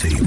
table.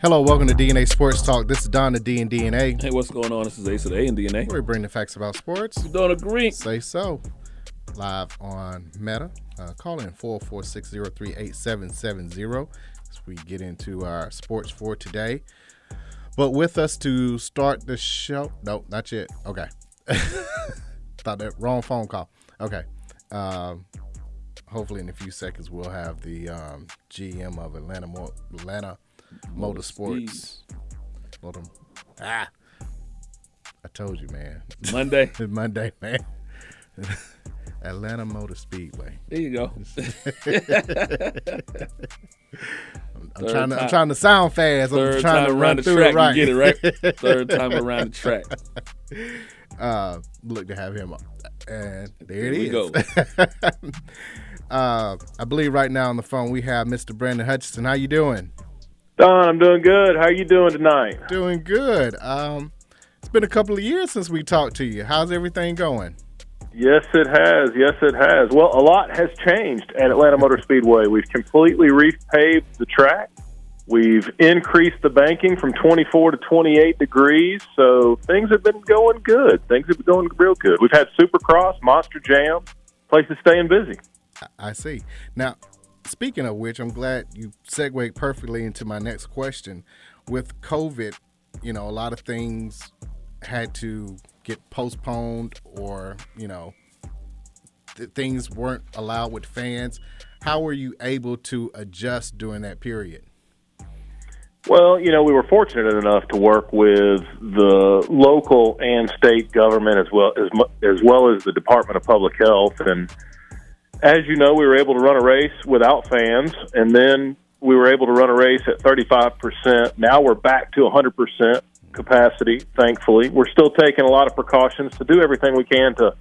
Hello, welcome to DNA Sports Talk. This is Don the D and DNA. Hey, what's going on? This is Ace of the A and DNA. We bring the facts about sports. You don't agree? Say so. Live on Meta. Call in 446-03-8770 as we get into our sports for today. But with us to start the show. No, not yet. Okay. Thought that wrong phone call. Okay. Hopefully in a few seconds we'll have the GM of Atlanta Motorsports. I told you, man. Monday. Monday, man. Atlanta Motor Speedway. There you go. I'm trying to sound fast. Third I'm trying to run through it right. Get it right. Third time around the track. Look to have him up, and there it is. I believe right now on the phone we have Mr. Brandon Hutchinson. How you doing? Don, I'm doing good. How are you doing tonight? Doing good. It's been a couple of years since we talked to you. How's everything going? Yes, it has. Yes, it has. Well, a lot has changed at Atlanta Motor Speedway. We've completely repaved the track. We've increased the banking from 24 to 28 degrees, so things have been going good. Things have been going real good. We've had Supercross, Monster Jam, places staying busy. I see. Now, speaking of which, I'm glad you segued perfectly into my next question. With COVID, a lot of things had to get postponed, or things weren't allowed with fans. How were you able to adjust during that period? Well, we were fortunate enough to work with the local and state government as well as the Department of Public Health, and as you know, we were able to run a race without fans, and then we were able to run a race at 35%. Now we're back to 100% capacity, thankfully. We're still taking a lot of precautions to do everything we can to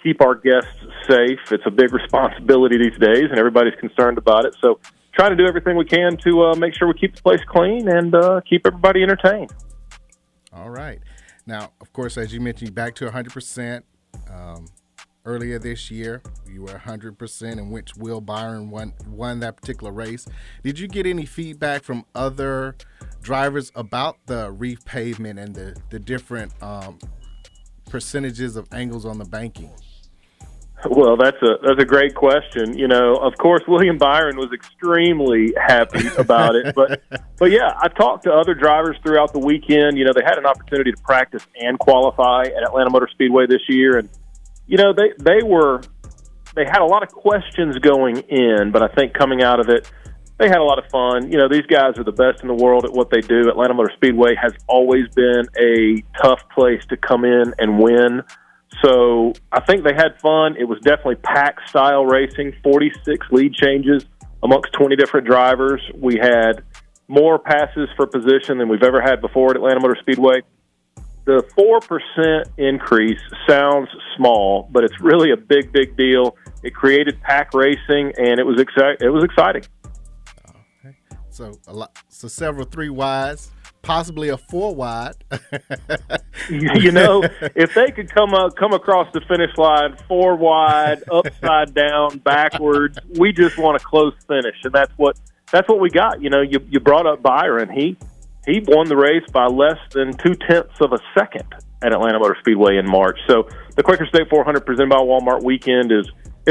keep our guests safe. It's a big responsibility these days, and everybody's concerned about it. So trying to do everything we can to make sure we keep the place clean and keep everybody entertained. All right. Now, of course, as you mentioned, back to 100%. Earlier this year, you were 100%, in which Will Byron won that particular race. Did you get any feedback from other drivers about the repavement and the different percentages of angles on the banking? Well, that's a great question. Of course, William Byron was extremely happy about it. But yeah, I talked to other drivers throughout the weekend. They had an opportunity to practice and qualify at Atlanta Motor Speedway this year, and they had a lot of questions going in, but I think coming out of it, they had a lot of fun. These guys are the best in the world at what they do. Atlanta Motor Speedway has always been a tough place to come in and win. So I think they had fun. It was definitely pack-style racing, 46 lead changes amongst 20 different drivers. We had more passes for position than we've ever had before at Atlanta Motor Speedway. The 4% increase sounds small, but it's really a big, big deal. It created pack racing, and it was exciting. Okay. So several 3-wides, possibly a 4-wide. If they could come across the finish line 4-wide, upside down, backwards, we just want a close finish, and that's what we got. You brought up Byron. He won the race by less than 0.2 seconds at Atlanta Motor Speedway in March. So the Quaker State 400 presented by Walmart weekend is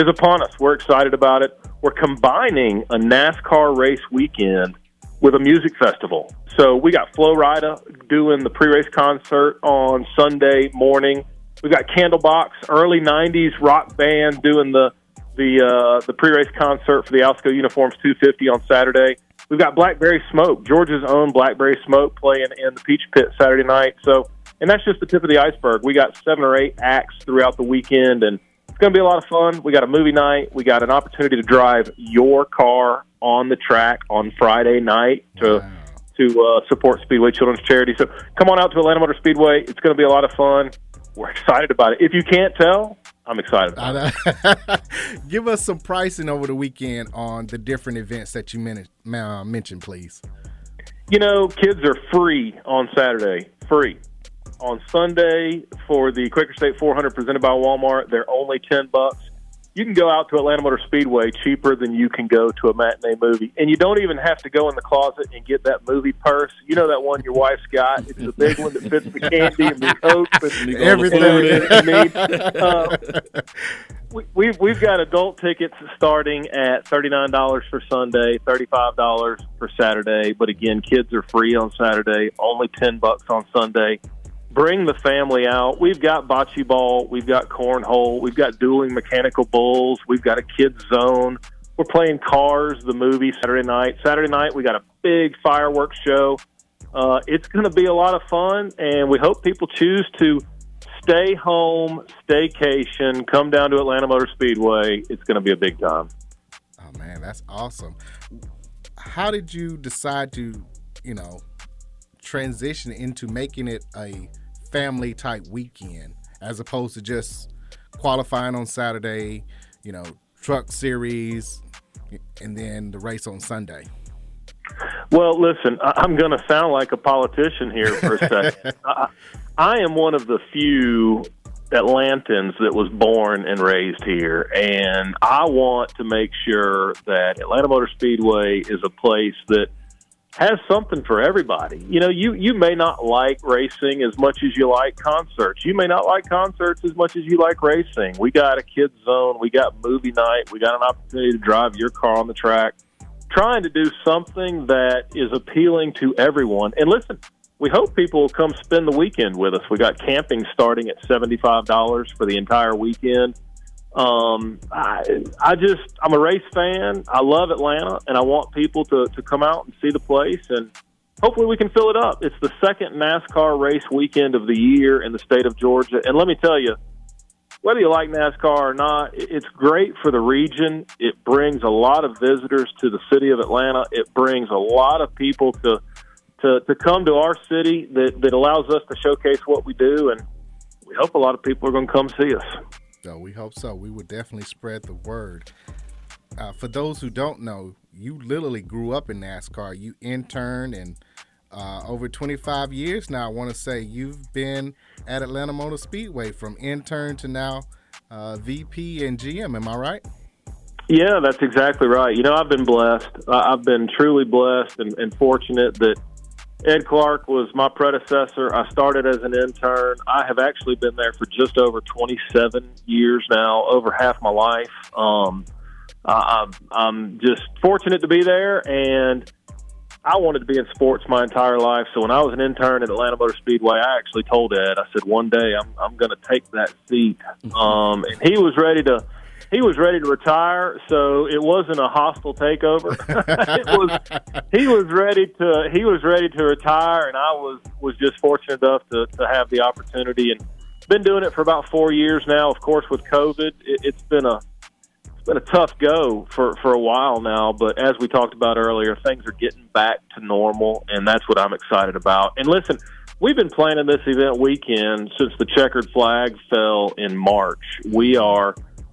upon us. We're excited about it. We're combining a NASCAR race weekend with a music festival. So we got Flo Rida doing the pre-race concert on Sunday morning. We've got Candlebox, early 90s rock band, doing the pre-race concert for the Alsco Uniforms 250 on Saturday. We've got Blackberry Smoke, Georgia's own Blackberry Smoke, playing in the Peach Pit Saturday night. So, and that's just the tip of the iceberg. We got 7 or 8 acts throughout the weekend, and it's going to be a lot of fun. We got a movie night. We got an opportunity to drive your car on the track on Friday night to support Speedway Children's Charity. So come on out to Atlanta Motor Speedway. It's going to be a lot of fun. We're excited about it. If you can't tell, I'm excited about it. Give us some pricing over the weekend on the different events that you mentioned, please. You know, kids are free on Saturday. Free. On Sunday for the Quaker State 400 presented by Walmart, they're only $10. You can go out to Atlanta Motor Speedway cheaper than you can go to a matinee movie. And you don't even have to go in the closet and get that movie purse. You know that one your wife's got. It's the big one that fits the candy and the Coke and everything. We've got adult tickets starting at $39 for Sunday, $35 for Saturday. But again, kids are free on Saturday, only $10 on Sunday. Bring the family out. We've got bocce ball. We've got cornhole. We've got dueling mechanical bulls. We've got a kids zone. We're playing Cars, the movie, Saturday night. Saturday night, we got a big fireworks show. It's going to be a lot of fun, and we hope people choose to stay home, staycation, come down to Atlanta Motor Speedway. It's going to be a big time. Oh, man, that's awesome. How did you decide to, transition into making it a family type weekend as opposed to just qualifying on Saturday, truck series, and then the race on Sunday? Well, listen, I'm going to sound like a politician here for a second. I am one of the few Atlantans that was born and raised here, and I want to make sure that Atlanta Motor Speedway is a place that has something for everybody. You may not like racing as much as you like concerts. You may not like concerts as much as you like racing. We got a kids zone. We got movie night. We got an opportunity to drive your car on the track. Trying to do something that is appealing to everyone. And listen, we hope people will come spend the weekend with us. We got camping starting at $75 for the entire weekend. I'm a race fan. I love Atlanta, and I want people to come out and see the place, and hopefully we can fill it up. It's the second NASCAR race weekend of the year in the state of Georgia. And let me tell you, whether you like NASCAR or not, it's great for the region. It brings a lot of visitors to the city of Atlanta. It brings a lot of people to come to our city that allows us to showcase what we do, and we hope a lot of people are going to come see us. So we hope so. We would definitely spread the word. For those who don't know, you literally grew up in NASCAR. You interned, and over 25 years now, I want to say you've been at Atlanta Motor Speedway from intern to now VP and GM. Am I right? Yeah, that's exactly right. I've been blessed. I've been truly blessed and fortunate that Ed Clark was my predecessor. I started as an intern. I have actually been there for just over 27 years now, over half my life. I'm just fortunate to be there, and I wanted to be in sports my entire life. So when I was an intern at Atlanta Motor Speedway, I actually told Ed, I said, one day I'm going to take that seat. And he was ready to retire, so it wasn't a hostile takeover. He was ready to retire, and I was just fortunate enough to have the opportunity, and been doing it for about 4 years now. Of course, with COVID, it's been a tough go for a while now. But as we talked about earlier, things are getting back to normal, and that's what I'm excited about. And listen, we've been planning this event weekend since the checkered flag fell in March.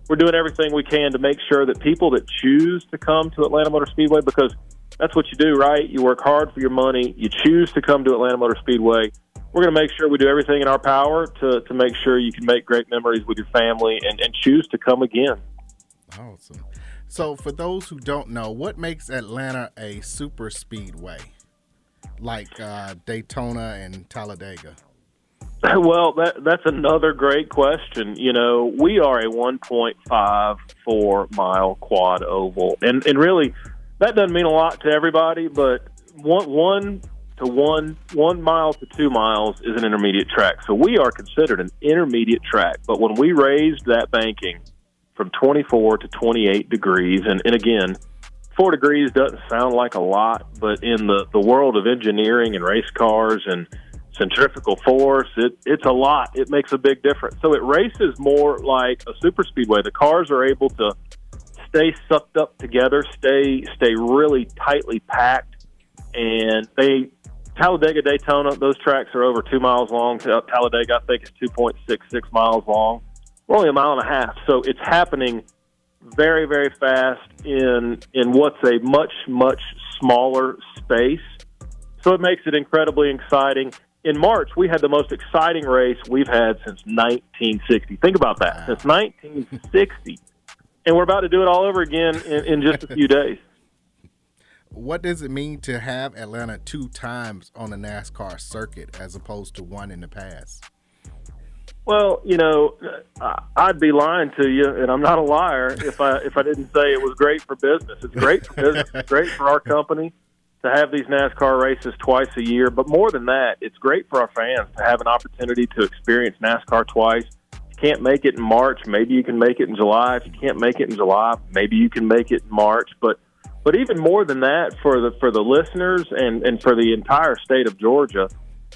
We're doing everything we can to make sure that people that choose to come to Atlanta Motor Speedway, because that's what you do, right? You work hard for your money. You choose to come to Atlanta Motor Speedway. We're going to make sure we do everything in our power to make sure you can make great memories with your family and choose to come again. Awesome. So for those who don't know, what makes Atlanta a super speedway like Daytona and Talladega? Well, that's another great question. We are a 1.54-mile quad oval. And really, that doesn't mean a lot to everybody, but 1 mile to 2 miles is an intermediate track. So we are considered an intermediate track. But when we raised that banking from 24 to 28 degrees, and again, 4 degrees doesn't sound like a lot, but in the world of engineering and race cars and centrifugal force, it's a lot. It makes a big difference. So it races more like a super speedway. The cars are able to stay sucked up together, stay really tightly packed, and they Talladega, Daytona, those tracks are over 2 miles long. Talladega, I think, is 2.66 miles long. We're only a mile and a half, so it's happening very, very fast in what's a much, much smaller space. So it makes it incredibly exciting. In March, we had the most exciting race we've had since 1960. Think about that, since 1960. And we're about to do it all over again in just a few days. What does it mean to have Atlanta two times on the NASCAR circuit as opposed to one in the past? Well, you know, I'd be lying to you, and I'm not a liar, if I didn't say it was great for business. It's great for business. It's great for our company to have these NASCAR races twice a year. But more than that, it's great for our fans to have an opportunity to experience NASCAR twice. If you can't make it in March, maybe you can make it in July. If you can't make it in July, maybe you can make it in March. But even more than that, for the listeners and for the entire state of Georgia,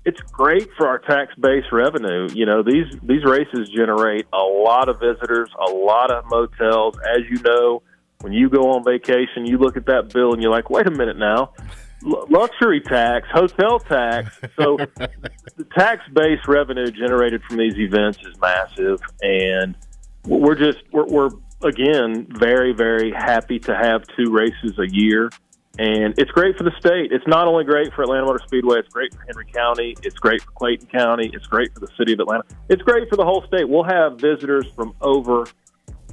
it's great for our tax-based revenue. You know, these races generate a lot of visitors, a lot of motels. As you know, when you go on vacation, you look at that bill and you're like, wait a minute now, luxury tax, hotel tax. So the tax-based revenue generated from these events is massive, and we're again, very, very happy to have two races a year. And it's great for the state. It's not only great for Atlanta Motor Speedway, it's great for Henry County, it's great for Clayton County, it's great for the city of Atlanta. It's great for the whole state. We'll have visitors from over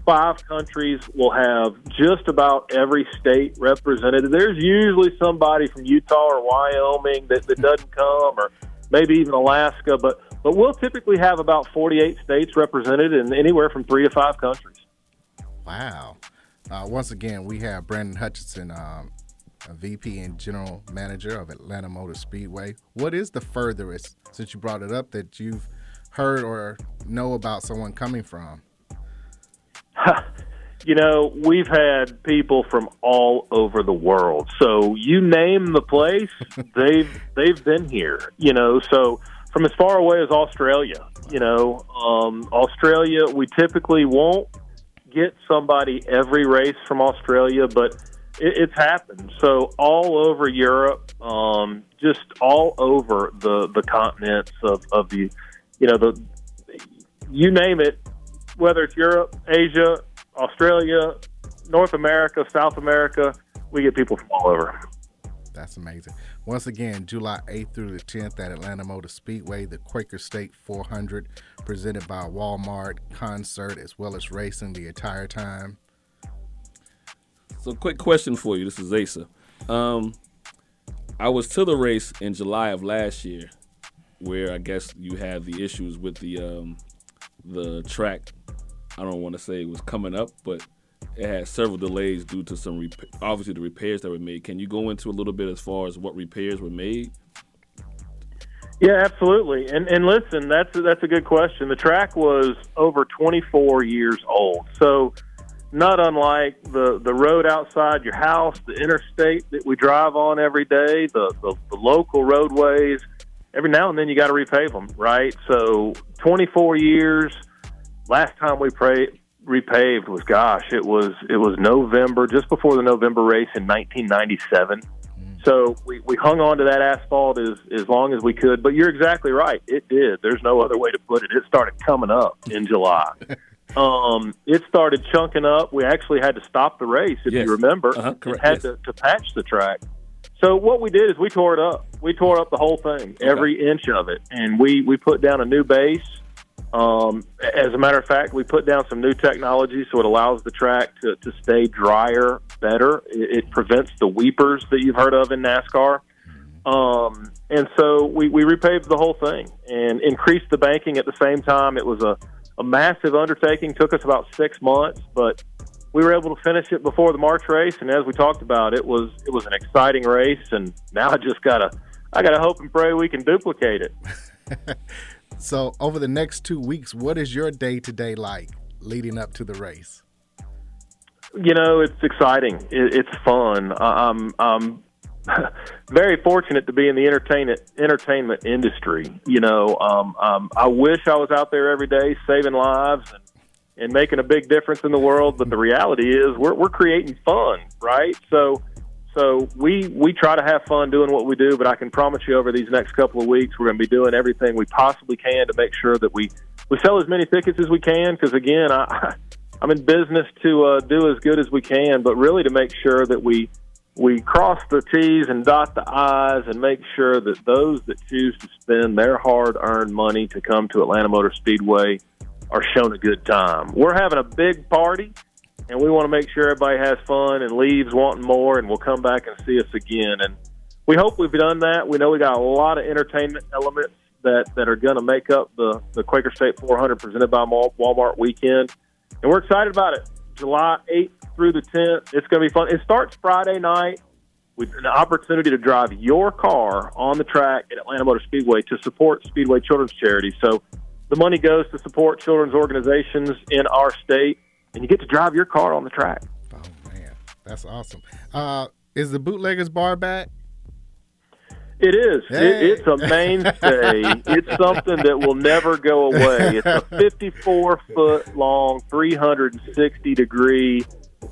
5 countries. We'll have just about every state represented. There's usually somebody from Utah or Wyoming that doesn't come, or maybe even Alaska. But we'll typically have about 48 states represented and anywhere from 3 to 5 countries. Wow. Once again, we have Brandon Hutchinson, a VP and General Manager of Atlanta Motor Speedway. What is the furthest, since you brought it up, that you've heard or know about someone coming from? You know, we've had people from all over the world. So you name the place, they've been here. You know, so from as far away as Australia. You know, Australia, we typically won't get somebody every race from Australia, but it's happened. So all over Europe, just all over the continents of the, you know, the, you name it, whether it's Europe, Asia, Australia, North America, South America, we get people from all over. That's amazing. Once again, July 8th through the 10th at Atlanta Motor Speedway, the Quaker State 400, presented by Walmart, concert, as well as racing the entire time. So quick question for you. This is Asa. I was to the race in July of last year where I guess you had the issues with the track. I don't want to say it was coming up, but it had several delays due to some, obviously, the repairs that were made. Can you go into a little bit as far as what repairs were made? Yeah, absolutely. And listen, that's a good question. The track was over 24 years old. So not unlike the road outside your house, the interstate that we drive on every day, the local roadways, every now and then you got to repave them, right? So 24 years, last time we repaved was, gosh, it was November, just before the November race in 1997. So we hung on to that asphalt as long as we could. But you're exactly right, it did. There's no other way to put it. It started coming up in July. It started chunking up. We actually had to stop the race, if you remember. Correct. Had to patch the track. So what we did is we tore it up. We tore up the whole thing, every inch of it. And we put down a new base. As a matter of fact, we put down some new technology so it allows the track to stay drier, better. It prevents the weepers that you've heard of in NASCAR. And so we repaved the whole thing and increased the banking at the same time. It was a massive undertaking. Took us about 6 months, but we were able to finish it before the March race, and as we talked about, it was an exciting race, and now I gotta hope and pray we can duplicate it. So over the next 2 weeks, what is your day-to-day like leading up to the race? You know, it's exciting. It's fun. I'm very fortunate to be in the entertainment industry. You know, I wish I was out there every day saving lives and making a big difference in the world, but the reality is we're creating fun, right? So we try to have fun doing what we do, but I can promise you over these next couple of weeks, we're going to be doing everything we possibly can to make sure that we sell as many tickets as we can, because, again, I'm in business to do as good as we can, but really to make sure that we cross the T's and dot the I's and make sure that those that choose to spend their hard-earned money to come to Atlanta Motor Speedway are shown a good time. We're having a big party, and we want to make sure everybody has fun and leaves wanting more, and will come back and see us again. And we hope we've done that. We know we got a lot of entertainment elements that are going to make up the Quaker State 400 presented by Walmart weekend. And we're excited about it. July 8th through the 10th. It's going to be fun. It starts Friday night with an opportunity to drive your car on the track at Atlanta Motor Speedway to support Speedway Children's Charity. So the money goes to support children's organizations in our state, and you get to drive your car on the track. Oh, man. That's awesome. Is the Bootleggers bar back? It is. Hey. It's a mainstay. It's something that will never go away. It's a 54-foot-long, 360-degree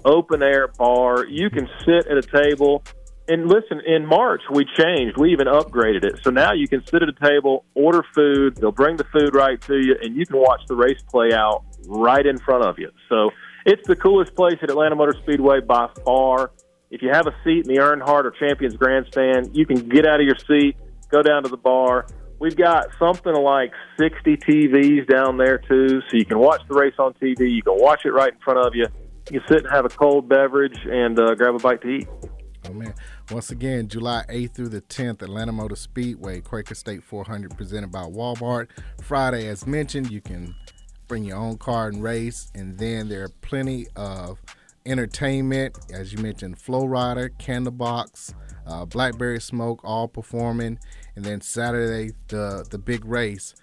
open-air bar. You can sit at a table. And listen, in March, we changed. We even upgraded it. So now you can sit at a table, order food. They'll bring the food right to you, and you can watch the race play out right in front of you. So it's the coolest place at Atlanta Motor Speedway by far. If you have a seat in the Earnhardt or Champions Grandstand, you can get out of your seat, go down to the bar. We've got something like 60 TVs down there, too, so you can watch the race on TV. You can watch it right in front of you. You can sit and have a cold beverage and grab a bite to eat. Oh, man. Once again, July 8th through the 10th, Atlanta Motor Speedway, Quaker State 400 presented by Walmart. Friday, as mentioned, you can bring your own car and race, and then there are plenty of entertainment, as you mentioned, Flo Rida, Candlebox, Blackberry Smoke, all performing, and then Saturday the big race.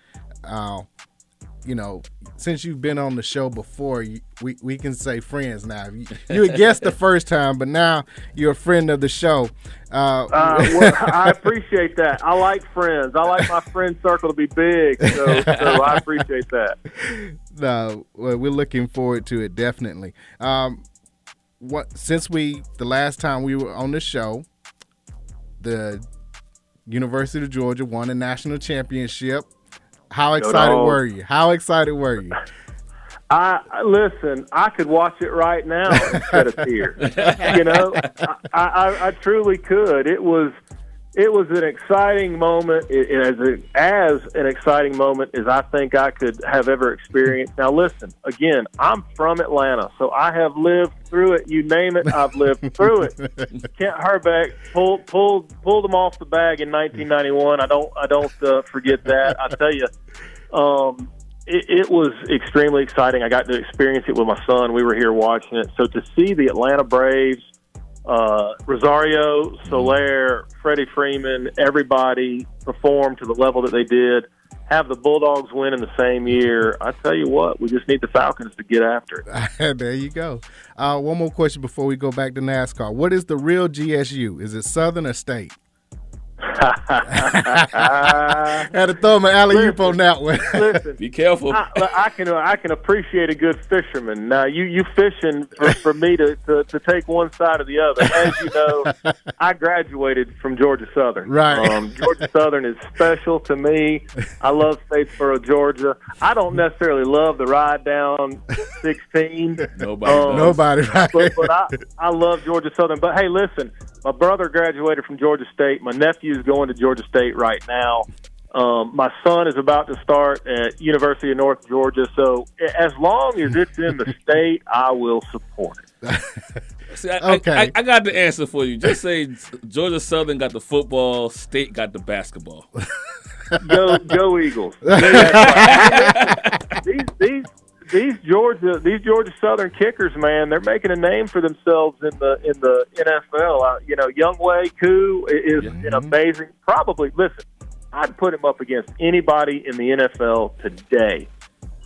You know, since you've been on the show before, we can say friends now. You were a guest the first time, but now you're a friend of the show. Well, I appreciate that. I like friends. I like my friend circle to be big, so I appreciate that. No, well, we're looking forward to it, definitely. The last time we were on the show, the University of Georgia won a national championship. How excited were you? Listen, I could watch it right now instead of here. You know, I truly could. It was an exciting moment, as an exciting moment as I think I could have ever experienced. Now, listen, again, I'm from Atlanta, so I have lived through it. You name it, I've lived through it. Kent Herbeck pulled them off the bag in 1991. I don't forget that. I tell you, it was extremely exciting. I got to experience it with my son. We were here watching it. So to see the Atlanta Braves, Rosario, Soler, Freddie Freeman, everybody performed to the level that they did, have the Bulldogs win in the same year. I tell you what, we just need the Falcons to get after it. There you go. One more question before we go back to NASCAR. What is the real GSU? Is it Southern or State? Had to throw my alley-oop on that one. Listen, be careful. I can appreciate a good fisherman. Now you fishing for me to take one side or the other. As you know, I graduated from Georgia Southern. Right. Georgia Southern is special to me. I love Statesboro, Georgia. I don't necessarily love the ride down 16. Nobody. Right. But I love Georgia Southern. But hey, listen, my brother graduated from Georgia State. My nephew is going to Georgia State right now. My son is about to start at University of North Georgia. So as long as it's in the state, I will support it. See, I got the answer for you. Just say Georgia Southern got the football, State got the basketball. Go Eagles. These These Georgia Southern kickers, man, they're making a name for themselves in the NFL. You know, Younghoe Koo is an amazing. Probably, listen, I'd put him up against anybody in the NFL today.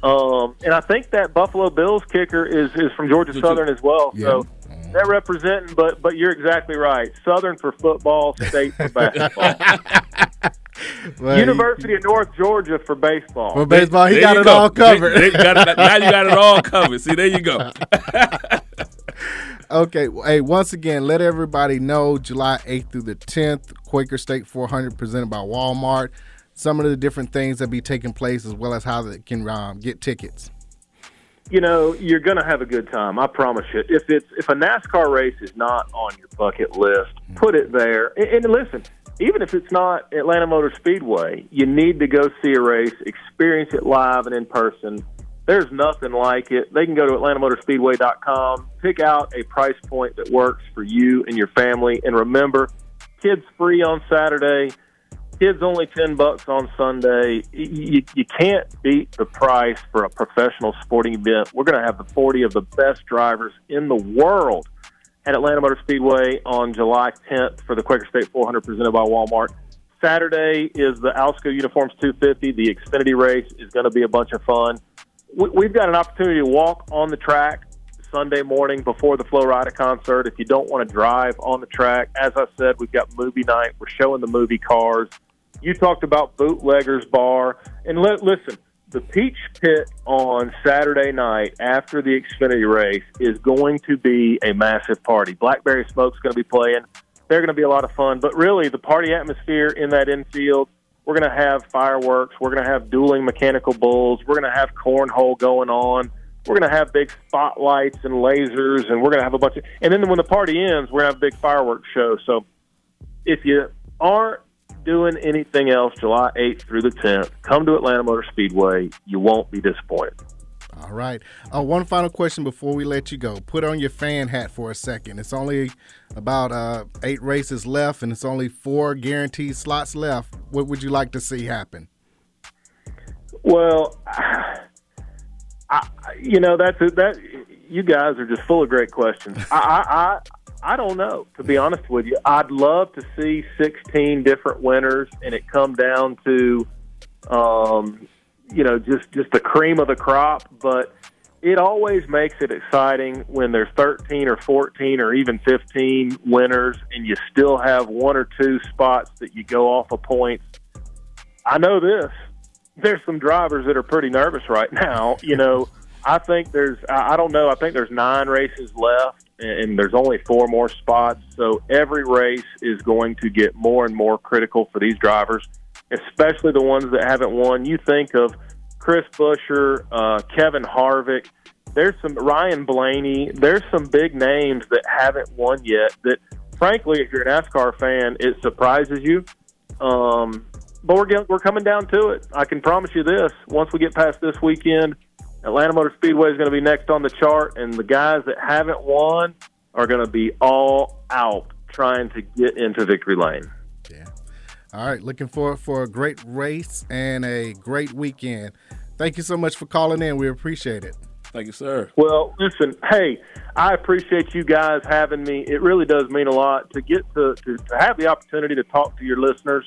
And I think that Buffalo Bills kicker is from Georgia Southern as well. Yeah. So they're representing. But you're exactly right. Southern for football, State for basketball. Well, University of North Georgia for baseball. For baseball, he got it all covered. Now you got it all covered. See, there you go. Okay. Hey, once again, let everybody know July 8th through the 10th, Quaker State 400 presented by Walmart. Some of the different things that be taking place as well as how they can get tickets. You know, you're going to have a good time. I promise you. If a NASCAR race is not on your bucket list, put it there. And listen, even if it's not Atlanta Motor Speedway, you need to go see a race, experience it live and in person. There's nothing like it. They can go to AtlantaMotorSpeedway.com, pick out a price point that works for you and your family. And remember, kids free on Saturday, kids only $10 on Sunday. You can't beat the price for a professional sporting event. We're going to have the 40 of the best drivers in the world at Atlanta Motor Speedway on July 10th for the Quaker State 400 presented by Walmart. Saturday is the Alsco Uniforms 250. The Xfinity race is going to be a bunch of fun. We've got an opportunity to walk on the track Sunday morning before the Flo Rida concert. If you don't want to drive on the track, as I said, we've got movie night. We're showing the movie Cars. You talked about Bootleggers Bar. And listen, the Peach Pit on Saturday night after the Xfinity race is going to be a massive party. Blackberry Smoke's going to be playing. They're going to be a lot of fun. But really, the party atmosphere in that infield, we're going to have fireworks. We're going to have dueling mechanical bulls. We're going to have cornhole going on. We're going to have big spotlights and lasers, and we're going to have a bunch of – and then when the party ends, we're going to have a big fireworks show. So if you aren't doing anything else July 8th through the 10th, come to Atlanta Motor Speedway. You won't be disappointed. All right. One final question before we let you go. Put on your fan hat for a second. It's only about 8 races left, and it's only 4 guaranteed slots left. What would you like to see happen? Well, that you guys are just full of great questions. I don't know, to be honest with you. I'd love to see 16 different winners, and it come down to, just the cream of the crop. But it always makes it exciting when there's 13 or 14 or even 15 winners, and you still have 1 or 2 spots that you go off of points. I know this. There's some drivers that are pretty nervous right now. You know, I think there's 9 races left, and there's only 4 more spots. So every race is going to get more and more critical for these drivers, especially the ones that haven't won. You think of Chris Buescher, Kevin Harvick, there's some Ryan Blaney. There's some big names that haven't won yet that, frankly, if you're an NASCAR fan, it surprises you. But we're coming down to it. I can promise you this. Once we get past this weekend, Atlanta Motor Speedway is going to be next on the chart, and the guys that haven't won are going to be all out trying to get into victory lane. Yeah. All right. Looking forward for a great race and a great weekend. Thank you so much for calling in. We appreciate it. Thank you, sir. Well, listen, hey, I appreciate you guys having me. It really does mean a lot to get to have the opportunity to talk to your listeners.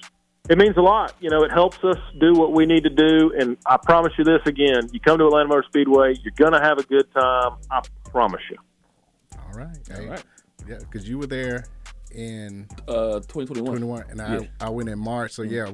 It means a lot. You know, it helps us do what we need to do. And I promise you this again, you come to Atlanta Motor Speedway, you're going to have a good time. I promise you. All right. All right. Yeah, because you were there in 2021. And yeah. I went in March. So, yeah,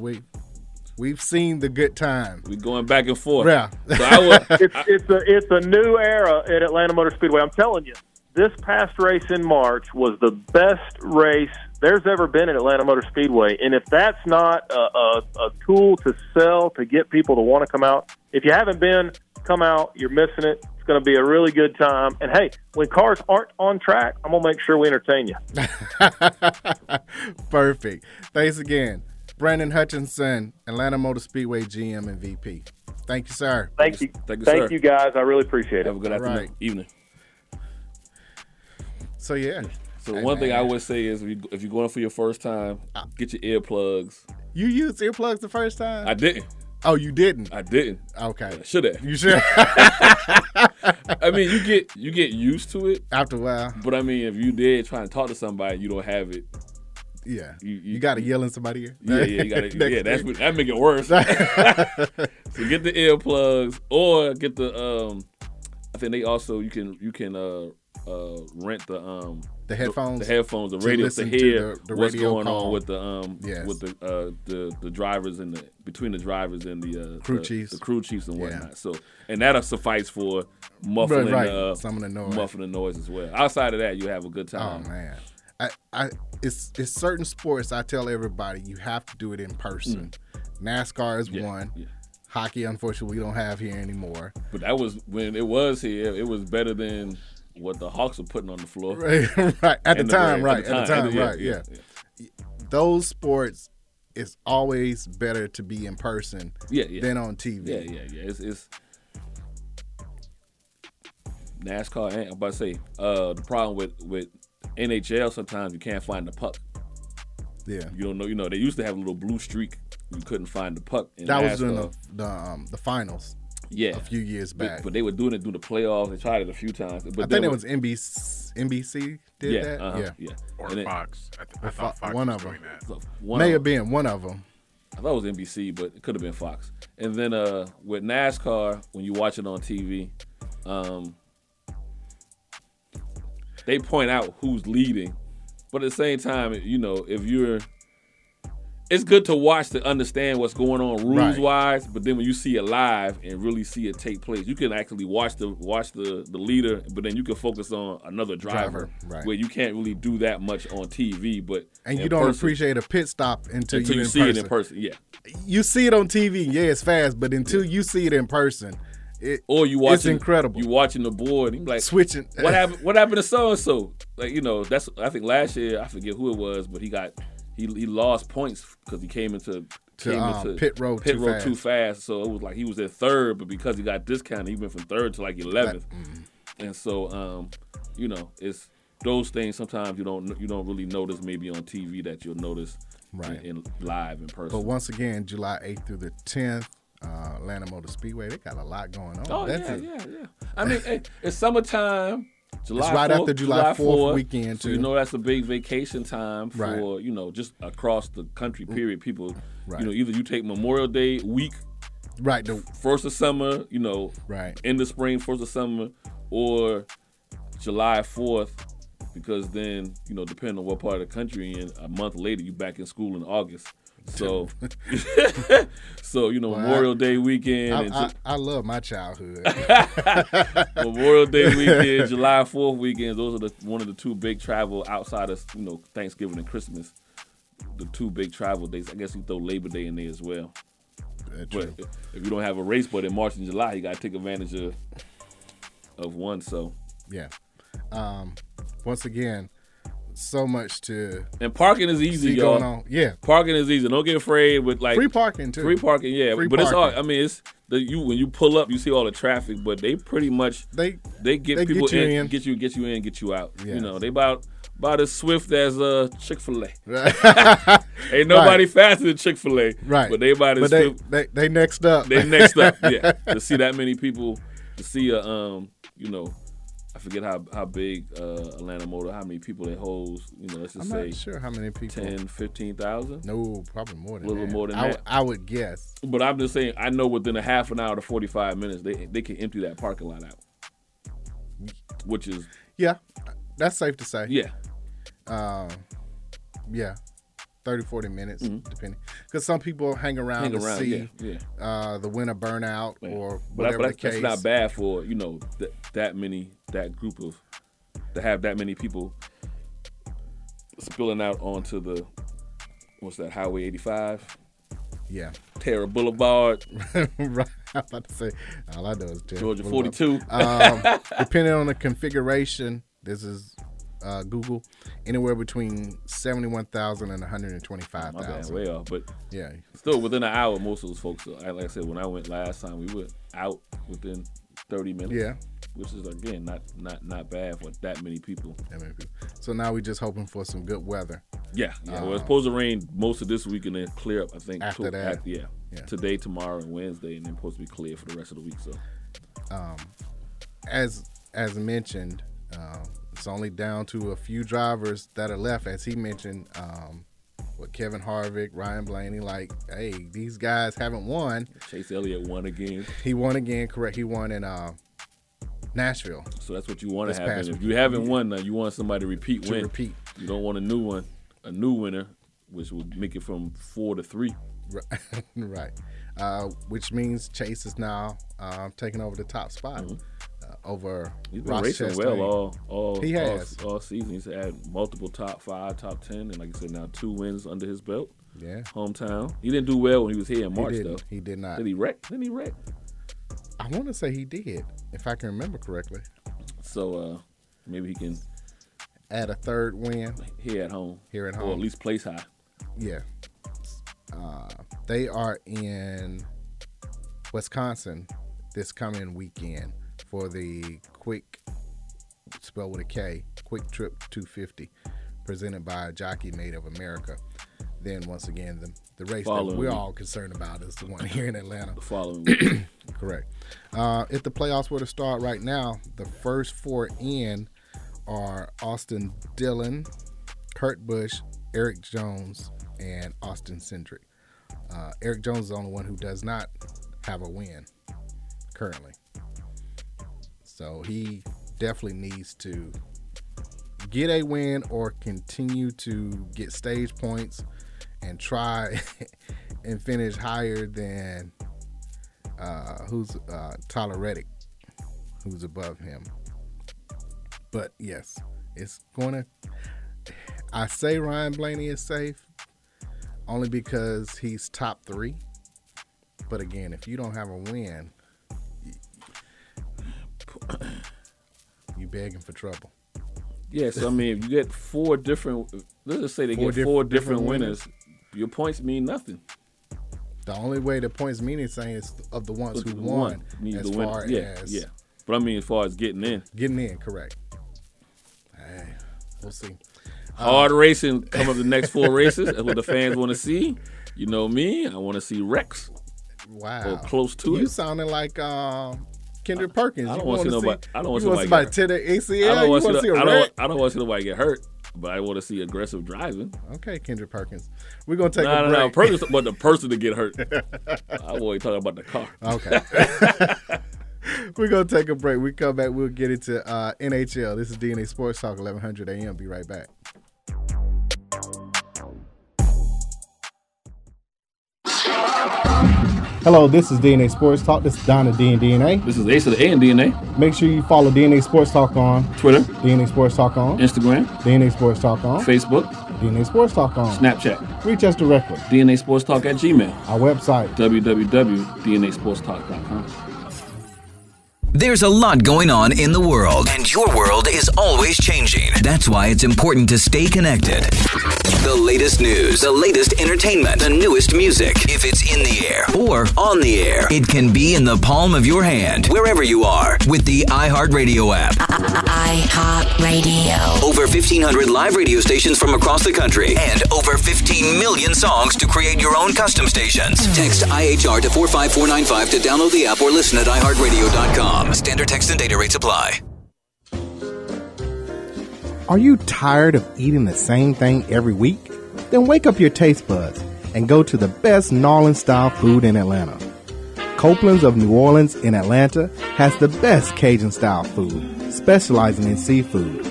we've seen the good time. We're going back and forth. Yeah. So it's a new era at Atlanta Motor Speedway. I'm telling you, this past race in March was the best race there's ever been at Atlanta Motor Speedway. And if that's not a tool to sell to get people to want to come out, if you haven't been, come out. You're missing it. It's going to be a really good time. And, hey, when cars aren't on track, I'm going to make sure we entertain you. Perfect. Thanks again. Brandon Hutchinson, Atlanta Motor Speedway GM and VP. Thank you, sir. Thank you, guys. I really appreciate it. Have a good evening. So, yeah. So one thing I would say is if you're going for your first time, get your earplugs. You used earplugs the first time? I didn't. Oh, you didn't? I didn't. Okay. Should have. You should have. I mean, you get used to it. After a while. But, I mean, if you did try and talk to somebody, you don't have it. Yeah. You got to yell in somebody's ear. Yeah, you got to. Yeah, that's what, that make it worse. So get the earplugs or get the, I think they also, you can rent the headphones, the radio to hear to the what's going call. On with the with the drivers and between the drivers and the crew chiefs, the crew chiefs and whatnot. Yeah. So and that'll suffice for muffling some of the noise, as well. Outside of that, you have a good time. Oh man, it's certain sports. I tell everybody you have to do it in person. NASCAR is one. Yeah. Hockey, unfortunately, we don't have here anymore. But that was when it was here. It was better than what the Hawks were putting on the floor. Right. At the time, right. Those sports, it's always better to be in person than on TV. Yeah. It's NASCAR. I'm about to say, the problem with NHL, sometimes you can't find the puck. Yeah. You don't know. You know, they used to have a little blue streak. You couldn't find the puck. That was in the finals. Yeah, a few years back. But they were doing it through the playoffs. They tried it a few times. But I think it was NBC did that. Or and Fox. I thought Fox one was of them. Doing that. May have been one of them. I thought it was NBC, but it could have been Fox. And then with NASCAR, when you watch it on TV, they point out who's leading. But at the same time, you know, it's good to watch to understand what's going on rules-wise, but then when you see it live and really see it take place, you can actually watch the leader, but then you can focus on another driver where you can't really do that much on TV. But you don't appreciate a pit stop until you see it in person. Yeah, you see it on TV, it's fast, but until you see it in person, it's incredible. You watching the board, and you're like switching. What happened to so and so? Like that's I think last year I forget who it was, but he got. He lost points because he came into pit road too fast. So it was like he was at third, but because he got discounted, he went from third to like 11th. And so, it's those things. Sometimes you don't really notice maybe on TV that you'll notice in live in person. But once again, July 8th through the 10th, Atlanta Motor Speedway. They got a lot going on. Oh yeah. I mean, it's summertime. It's right after July 4th weekend, too. So that's a big vacation time for, just across the country, period. People, either you take Memorial Day week, first of summer, end of spring, first of summer, or July 4th, because then, depending on what part of the country you're in, a month later, you're back in school in August. So, Memorial Day weekend. I love my childhood. Memorial Day weekend, July 4th weekends. Those are one of the two big travel outside of Thanksgiving and Christmas. The two big travel days. I guess you throw Labor Day in there as well. That's true. But if you don't have a race, but in March and July, you gotta take advantage of one. So yeah. Once again. So much to and parking is easy, y'all. Going on. Yeah, parking is easy. Don't get afraid with like free parking too. Free parking, yeah. Free but parking. It's all. I mean, it's when you pull up, you see all the traffic, but they pretty much they get people in, get you in, get you out. Yes. They about as swift as Chick-fil-A. Right. Ain't nobody faster than Chick-fil-A. Right. But they about as swift. They next up. They next up. Yeah. To see that many people, to see I forget how big Atlanta Motor, how many people it holds. Let's just say. I'm not sure how many people. 10, 15,000? No, probably more than that. A little more than that. I would guess. But I'm just saying, I know within a half an hour to 45 minutes, they can empty that parking lot out. Which is. Yeah, that's safe to say. Yeah. 30, 40 minutes, depending. Because some people hang around to see the winter burnout or whatever but the case. But that's not bad for, that group of, to have that many people spilling out onto the, Highway 85? Yeah. Terra Boulevard. Right. I'm about to say, all I know is Terra Georgia Boulevard. 42. Depending on the configuration, this is, Google, anywhere between 71,000 and 125,000. Way off, but yeah, still within an hour. Most of those folks, like I said, when I went last time, we were out within 30 minutes. Yeah, which is again not bad for that many people. So now we're just hoping for some good weather. Yeah. Well, it's supposed to rain most of this week and then clear up. I think after that. today, tomorrow, and Wednesday, and then supposed to be clear for the rest of the week. So, as mentioned, it's only down to a few drivers that are left, as he mentioned, with Kevin Harvick, Ryan Blaney. Like, hey, these guys haven't won. Chase Elliott won again. He won again, correct. He won in Nashville. So that's what you want to happen. If you haven't won, now you want somebody to repeat. You don't want a new winner, which would make it from 4 to 3. Right. Which means Chase is now taking over the top spot. Mm-hmm. Over he's been racing well all season. He's had multiple top 5, top 10, and like I said, now 2 wins under his belt. Yeah, hometown. He didn't do well when he was here in March, though. He did not. Did he wreck? Didn't he wreck? I want to say he did, if I can remember correctly. So maybe he can add a third win here at home, or at least place high. Yeah. They are in Wisconsin this coming weekend for the Quick Trip 250, presented by Jockey Made of America. Then once again, the race that we're all concerned about is the one here in Atlanta. The following week. Correct. If the playoffs were to start right now, the first 4 in are Austin Dillon, Kurt Busch, Eric Jones, and Austin Cindric. Eric Jones is the only one who does not have a win currently. So he definitely needs to get a win or continue to get stage points and try and finish higher than Tyler Reddick, who's above him. But yes, I say Ryan Blaney is safe only because he's top 3. But again, if you don't have a win, you begging for trouble. Yes, I mean, if you get 4 different, let's just say four different winners, your points mean nothing. The only way the points mean anything is of the ones who won, as far as... Yeah, but I mean as far as getting in. Getting in, correct. Hey, we'll see. Hard racing come up the next 4 races. That's what the fans want to see. You know me, I want to see Rex. Wow. Or close to it. You sounding like... Kendrick Perkins. I don't want to see nobody. I don't want somebody tear their ACL. I don't want to see nobody get hurt, but I want to see aggressive driving. Okay, Kendrick Perkins. We're gonna take a break. No, Perkins, but the person to get hurt. I'm always talking about the car. Okay. We're gonna take a break. We come back. We'll get into NHL. This is DNA Sports Talk 1100 AM. Be right back. Hello, this is DNA Sports Talk. This is Don of D and DNA. This is Ace of the A and DNA. Make sure you follow DNA Sports Talk on Twitter, DNA Sports Talk on Instagram, DNA Sports Talk on Facebook, DNA Sports Talk on Snapchat. Reach us directly, DNA Sports Talk at Gmail. Our website, www.dnasportstalk.com. There's a lot going on in the world, and your world is always changing. That's why it's important to stay connected. The latest news, the latest entertainment, the newest music. If it's in the air or on the air, it can be in the palm of your hand, wherever you are, with the iHeartRadio app. iHeartRadio. Over 1,500 live radio stations from across the country, and over 15 million songs to create your own custom stations. Text IHR to 45495 to download the app or listen at iHeartRadio.com. Standard text and data rates apply. Are you tired of eating the same thing every week? Then wake up your taste buds and go to the best gnarling style food in Atlanta. Copeland's of New Orleans in Atlanta has the best Cajun style food, specializing in seafood.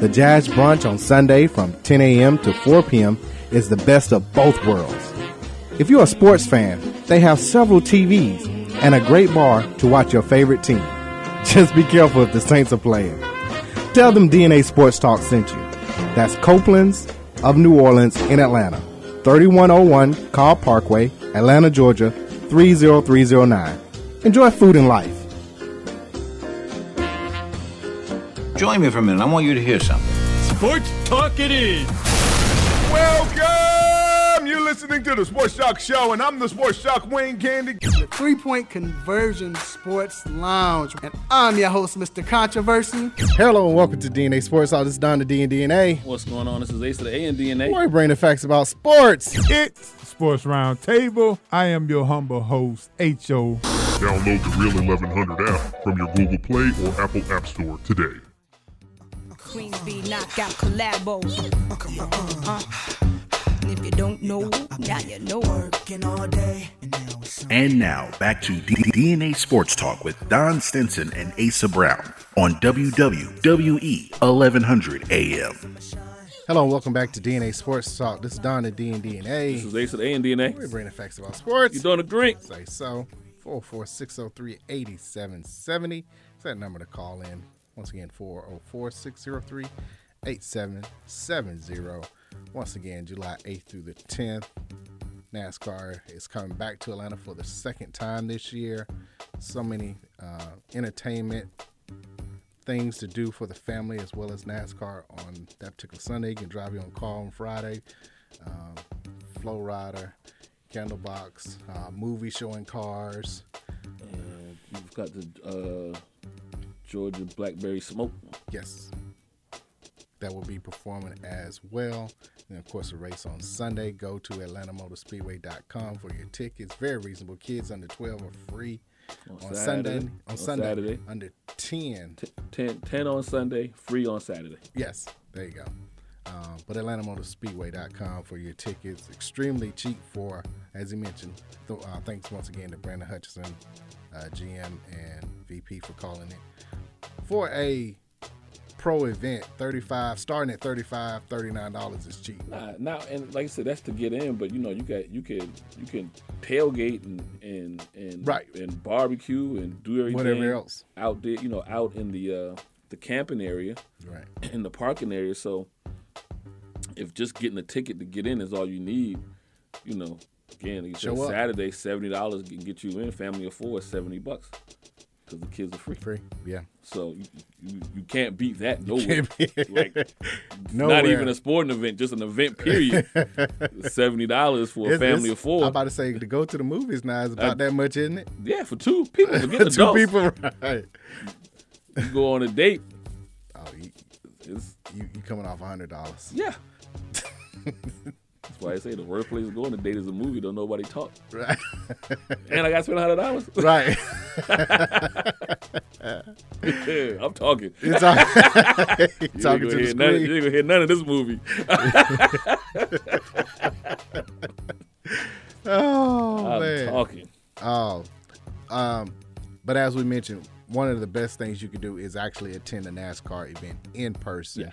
The Jazz Brunch on Sunday from 10 a.m. to 4 p.m. is the best of both worlds. If you're a sports fan, they have several TVs and a great bar to watch your favorite team. Just be careful if the Saints are playing. Tell them DNA Sports Talk sent you. That's Copeland's of New Orleans in Atlanta. 3101 Carl Parkway, Atlanta, Georgia, 30309. Enjoy food and life. Join me for a minute. I want you to hear something. Sports Talk it is. Welcome! You're listening to the Sports Talk Show, and I'm the Sports Talk Wayne Candy. Three-Point Conversion Sports Lounge. And I'm your host, Mr. Controversy. Hello and welcome to DNA Sports. All this is Don the D and DNA. What's going on? This is Ace to the A and DNA. We're bringing the facts about sports. It's Sports Roundtable. I am your humble host, H.O. Download the Real 1100 app from your Google Play or Apple App Store today. Queens B knockout collabo. If you don't know, now you know. Working all day. And now, back to DNA Sports Talk with Don Stinson and Asa Brown on WWWE 1100 AM. Hello and welcome back to DNA Sports Talk. This is Don at D&DNA. This is Asa at A&DNA. We're bringing facts about sports. You doing a drink? Say so. 404-603-8770. It's that number to call in. Once again, 404-603-8770. Once again, July 8th through the 10th, NASCAR is coming back to Atlanta for the second time this year. So many entertainment things to do for the family as well as NASCAR on that particular Sunday. You can drive your own car on Friday. Flo Rida, Candlebox, movie showing cars. You've got the Georgia Blackberry Smoke. Yes. That will be performing as well. And, of course, a race on Sunday. Go to AtlantaMotorSpeedway.com for your tickets. Very reasonable. Kids under 12 are free on Sunday. On Sunday, under 10. 10 on Sunday, free on Saturday. Yes, there you go. But AtlantaMotorSpeedway.com for your tickets. Extremely cheap for, as he mentioned, thanks once again to Brandon Hutchinson, GM and VP for calling it. For a pro event, $35, starting at $35, $39 is cheap. Now, and like I said, that's to get in, but you know, you can tailgate and right, and barbecue and do everything, whatever else out there, you know, out in the camping area, right, in the parking area. So if just getting a ticket to get in is all you need, you know, again, you show up. Saturday, $70 can get you in. Family of four is $70. Because the kids are free. Yeah. So you can't beat that nowhere. Like, nowhere. Not even a sporting event, just an event, period. $70 for a family of four. I'm about to say, to go to the movies now is about that much, isn't it? Yeah, for two people. Forget adults. Two people, right. You go on a date. Oh, you coming off $100. Yeah. That's why I say the worst place to go on a date is a movie. Don't nobody talk. Right. And I got to spend $100. Right. Yeah, I'm talking. You're talking to the screen. You ain't going to hear none of this movie. Oh, man. I'm talking. Oh. But as we mentioned, one of the best things you can do is actually attend a NASCAR event in person. Yeah.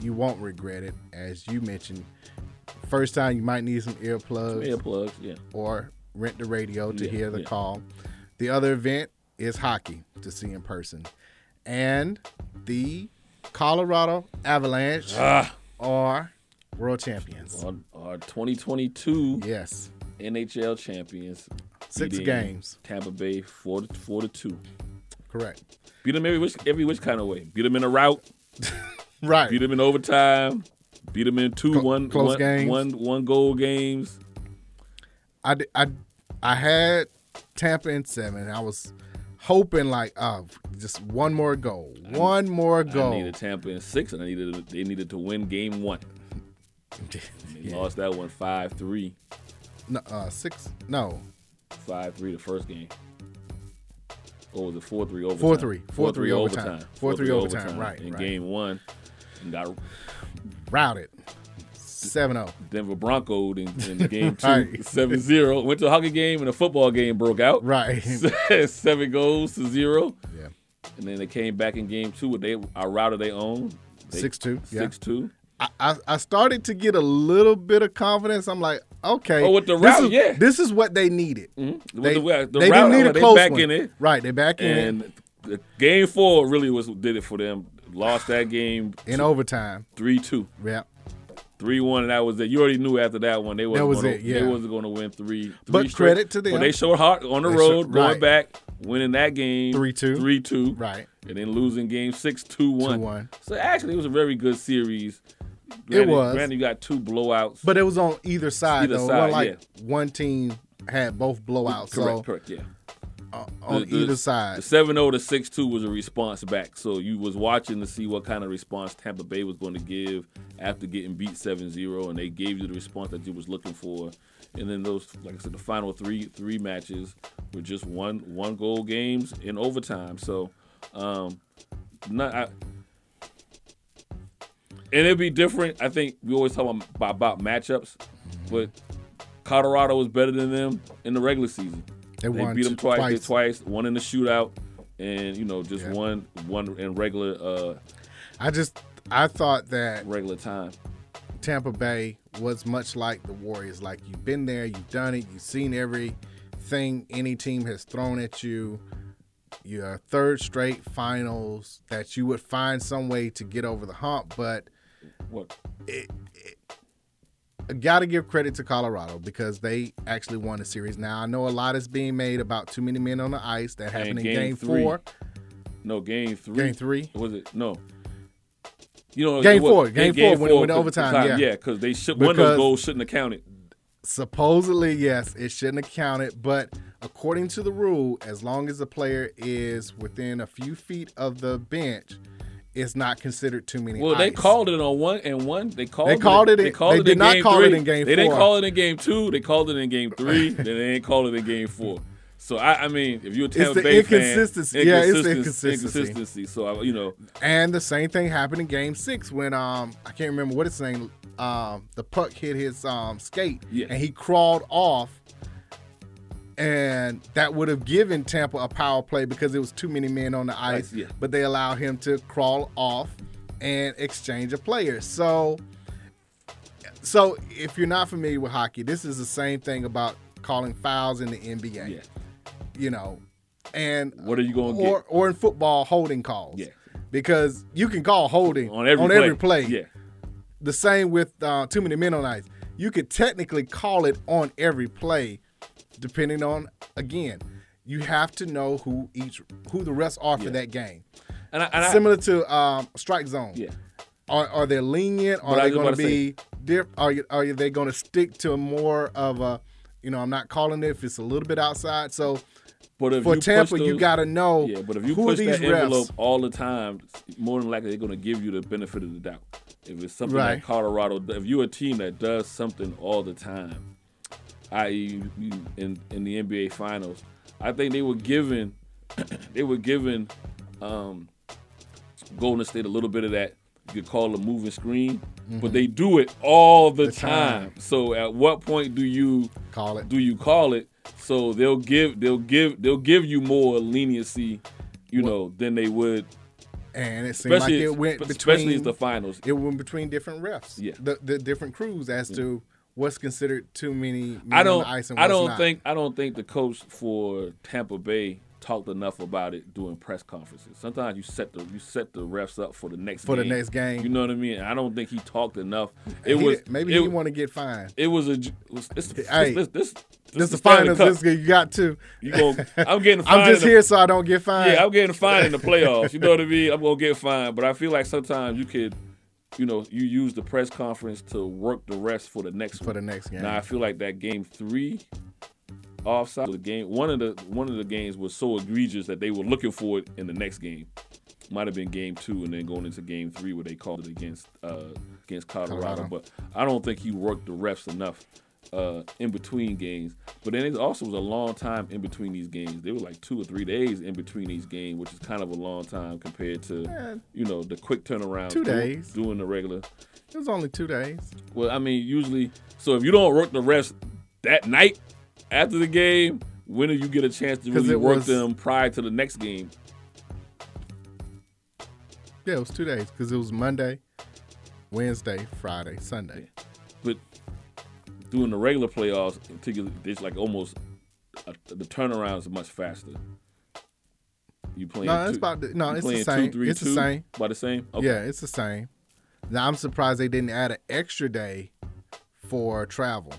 You won't regret it. As you mentioned, first time, you might need some earplugs, yeah, or rent the radio to hear the call. The other event is hockey to see in person, and the Colorado Avalanche are world champions. Are 2022 NHL champions. 6 games. Tampa Bay 4-2. Correct. Beat them every which kind of way. Beat them in a rout. Right. Beat them in overtime. Beat them in one goal games. I had Tampa in 7. I was hoping just one more goal. I needed Tampa in 6, and they needed to win game 1. They lost that one 5-3. No, 5-3 the first game. Or was it 4-3 overtime? 4-3 overtime. 4-3 overtime, right. In game 1. And got routed 7-0. Denver Broncos in game 2, 7-0. Went to a hockey game and a football game broke out. Right. 7-0. Yeah. And then they came back in game 2 with our router they own. 6-2. 6-2. I started to get a little bit of confidence. I'm like, okay. Oh, with the route, this is what they needed. Mm-hmm. They didn't need a close one. In it. Right, they back in it. And game 4 really did it for them. Lost that game in overtime. 3-2. Yeah. 3-1, and that was it. You already knew after that one they wasn't going to win three. But straight. Credit to them. But they showed heart on the road, going back, winning that game. 3-2. 3-2. Right. And then losing game 6, 2-1. 2-1. So actually, it was a very good series. Granted, you got 2 blowouts. But it was on either side. One team had both blowouts. Correct, yeah. On either side. The 7-0 to 6-2 was a response back. So you was watching to see what kind of response Tampa Bay was going to give after getting beat 7-0, and they gave you the response that you was looking for. And then those, like I said, the final three matches were just one goal games in overtime. So, and it'd be different. I think we always talk about matchups, but Colorado was better than them in the regular season. They beat them twice, one in the shootout, and one in regular. I thought that regular time. Tampa Bay was much like the Warriors. Like, you've been there, you've done it, you've seen everything any team has thrown at you. Your third straight finals that you would find some way to get over the hump, but I got to give credit to Colorado because they actually won the series. Now, I know a lot is being made about too many men on the ice. That happened in Game 4. No, Game 3. Game 3. Was it? No. Game four when overtime. Yeah, because they should, one of those goals shouldn't have counted. Supposedly, yes, it shouldn't have counted. But according to the rule, as long as the player is within a few feet of the bench, it's not considered too many. Well, ice. They called it on one. They did not call it in game four. They didn't call it in Game 2. They called it in Game 3. Then they didn't call it in Game 4. So, I mean, if you're a Tampa Bay fan, it's the inconsistency. So, And the same thing happened in Game 6 when, I can't remember what it's named, the puck hit his skate, and he crawled off, and that would have given Tampa a power play because it was too many men on the ice, but they allowed him to crawl off and exchange a player. So if you're not familiar with hockey, this is the same thing about calling fouls in the NBA. Yeah. And what are you going to get? Or in football, holding calls. Yeah. Because you can call holding on every play. Yeah. The same with too many men on ice. You could technically call it on every play, depending on, again, you have to know who the refs are for that game. Similar to strike zone. Yeah. Are they lenient? Are they going to be different? Are they going to stick to more of a, I'm not calling it if it's a little bit outside. So, for Tampa, you got to know who these refs. Yeah, but if you push that envelope all the time, more than likely they're going to give you the benefit of the doubt. If it's something like Colorado, if you're a team that does something all the time, i.e., in the NBA Finals, I think they were given Golden State a little bit of that. You could call it a moving screen, but they do it all the time. So at what point do you call it? So they'll give you more leniency, than they would. And it seemed like it went especially as the finals. It went between different refs, the different crews as to what's considered too many men on the ice and what's not. I don't think the coach for Tampa Bay talked enough about it during press conferences. Sometimes you set the refs up for the next game. You know what I mean? I don't think he talked enough. Maybe he want to get fined. This is the finals. You got to. I'm getting fined. I'm just here so I don't get fined. Yeah, I'm getting fined in the playoffs. You know what I mean? I'm gonna get fined, but I feel like sometimes you could, you use the press conference to work the refs for the next game. Now I feel like that Game 3. Offside of the game. One of the games was so egregious that they were looking for it in the next game. Might have been Game 2, and then going into Game 3 where they called it against Colorado. But I don't think he worked the refs enough in between games. But then it also was a long time in between these games. There were like 2 or 3 days in between these games, which is kind of a long time compared to the quick turnaround. 2 days doing the regular. It was only 2 days. Well, I mean, usually. So if you don't work the refs that night. After the game, when do you get a chance to really work them prior to the next game? Yeah, it was 2 days because it was Monday, Wednesday, Friday, Sunday. Yeah. But doing the regular playoffs, it's like almost the turnaround is much faster. You playing? No, it's the same. 2-3-2? It's the same. About the same? Okay. Yeah, it's the same. Now I'm surprised they didn't add an extra day for travel,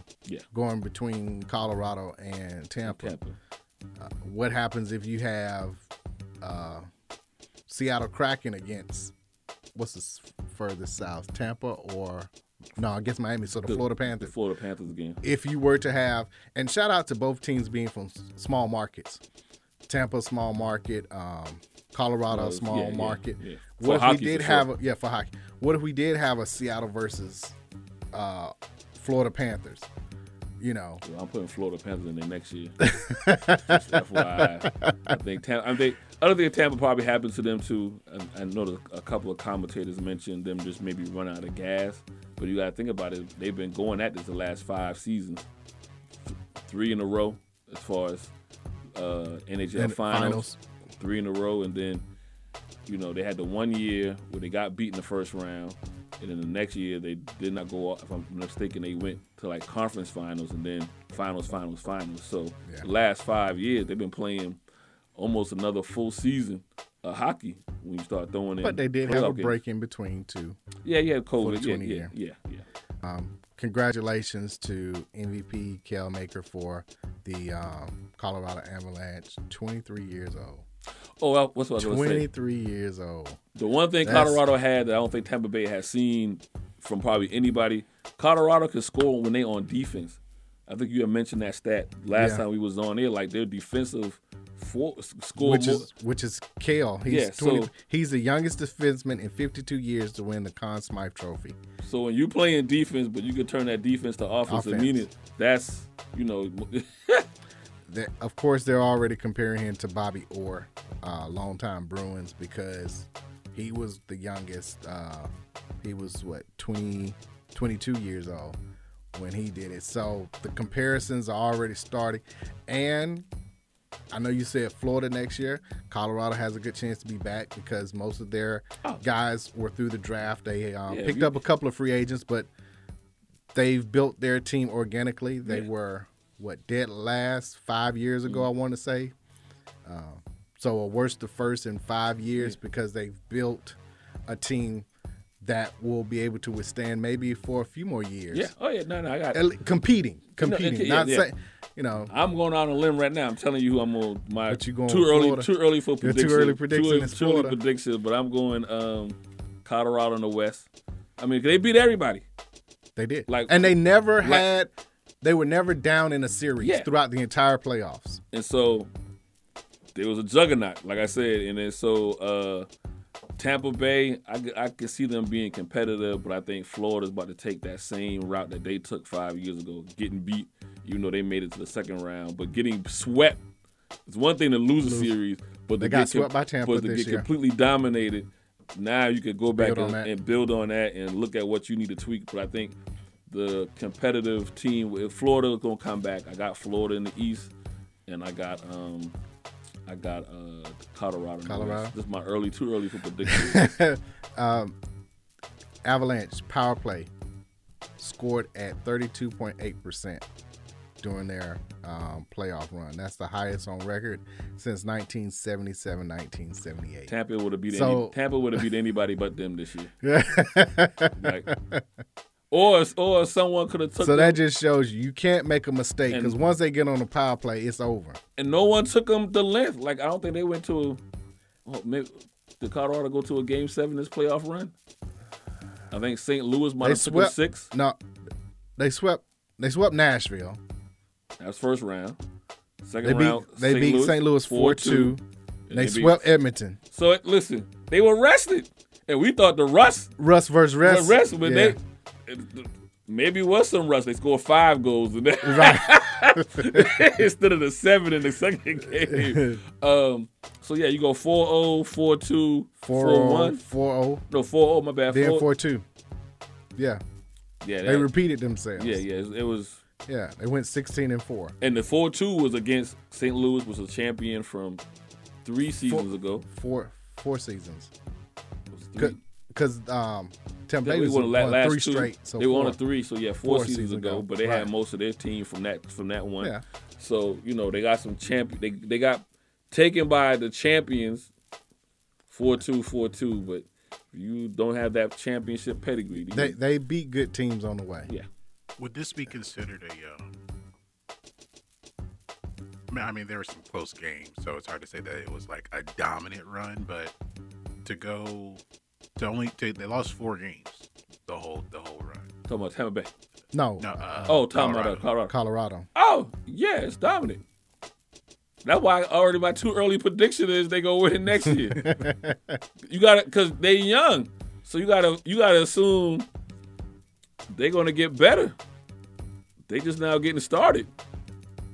going between Colorado and Tampa. What happens if you have Seattle Kraken against, what's the furthest south, Tampa or No, against Miami, so the Florida Panthers. The Florida Panthers game. If you were to have, and shout out to both teams being from small markets. Tampa, small market. Colorado, small market. Yeah. What if we did have a, for hockey. What if we did have a Seattle versus Florida Panthers? You know, well, I'm putting Florida Panthers in there next year. Just FYI, I don't think Tampa probably happens to them too. I know a couple of commentators mentioned them just maybe run out of gas, but you got to think about it. They've been going at this the last 5 seasons, 3 in a row as far as NHL finals, 3 in a row, and then you know they had the one year where they got beat in the first round. And then the next year, they did not go off. If I'm not mistaken, they went to, like, conference finals and then finals. So the last 5 years, they've been playing almost another full season of hockey when you start throwing in. But they did have a break in between, too. Yeah, COVID. Yeah. Congratulations to MVP Kaelmaker for the Colorado Avalanche, 23 years old. Oh, well, what's what I was going to say? 23 years old. The one thing Colorado had that I don't think Tampa Bay has seen from probably anybody, Colorado can score when they on defense. I think you had mentioned that stat last time we was on there. Like, their defensive score. Which is Kael. He's the youngest defenseman in 52 years to win the Conn Smythe Trophy. So when you're playing defense, but you can turn that defense to offense immediately, that's, you know... Of course, they're already comparing him to Bobby Orr, longtime Bruins, because he was the youngest. He was, 22 years old when he did it. So the comparisons are already starting. And I know you said Florida next year. Colorado has a good chance to be back because most of their guys were through the draft. They picked up a couple of free agents, but they've built their team organically. They were... dead last 5 years ago, I want to say. So a worst to first in 5 years because they've built a team that will be able to withstand maybe for a few more years. Yeah. Oh, yeah. No, I got it. Competing. Saying, you know. I'm going out on a limb right now. I'm telling you who I'm on. Too early for predictions. Too early predictions, but I'm going Colorado in the West. I mean, they beat everybody. They did. They were never down in a series throughout the entire playoffs. And so, there was a juggernaut, like I said. And then so, Tampa Bay, I can see them being competitive, but I think Florida's about to take that same route that they took 5 years ago, getting beat, even though they made it to the second round. But getting swept, it's one thing to lose a series, but they got swept by Tampa this year. But to get completely dominated, now you could go back and build on that and look at what you need to tweak. But I think... the competitive team. If Florida is gonna come back, I got Florida in the East, and I got Colorado. This is too early for predictions. Avalanche power play scored at 32.8% during their playoff run. That's the highest on record since 1977, 1978. Tampa would have beat anybody but them this year. Or someone could have took them. So that just shows you can't make a mistake because once they get on the power play, it's over. And no one took them the length. Like, I don't think they went to maybe did Colorado go to a Game 7 this playoff run? I think St. Louis might have took 6. No, they swept Nashville. That's first round. Second round, they beat St. Louis 4-2. They swept Edmonton. So, listen, they were rested. And we thought the Russ versus rest, but maybe it was some rust. They scored 5 goals in that. Right. Instead of the 7 in the second game. So, yeah, you go 4-0, 4-2, 4-1. 4-0. No, 4-0, my bad. Then 4-2. Yeah. Yeah. They repeated themselves. Yeah. It was. Yeah, they went 16-4. And the 4-2 was against St. Louis, was a champion from 3 seasons ago. Four seasons. Good. Because Tampa Bay was on 3 straight. So they were on 3, so yeah, four seasons ago. But they had most of their team from that one. Yeah. So you know they got some champion. They got taken by the champions, 4-2. But you don't have that championship pedigree. They beat good teams on the way. Yeah. Would this be considered a? I mean, there were some close games, so it's hard to say that it was like a dominant run. But to go. They lost 4 games the whole run. talking about Tampa Bay. No. Oh, talking about Colorado. Colorado. Oh, yeah, it's dominant. That's why already my two early prediction is they gonna win it next year. You gotta, cause they young, so you gotta assume they're gonna get better. They just now getting started.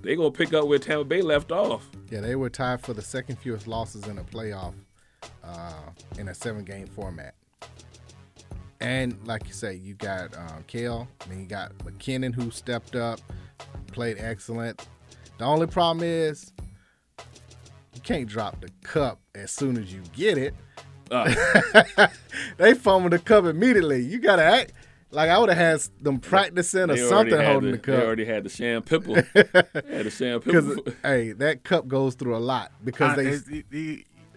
They gonna pick up where Tampa Bay left off. Yeah, they were tied for the second fewest losses in a playoff in a 7-game format. And like you say, you got Kale, then you got McKinnon who stepped up, played excellent. The only problem is you can't drop the cup as soon as you get it. They fumbled the cup immediately. You got to act like I would have had them practicing or something holding the cup. They already had the sham pimple. Hey, that cup goes through a lot because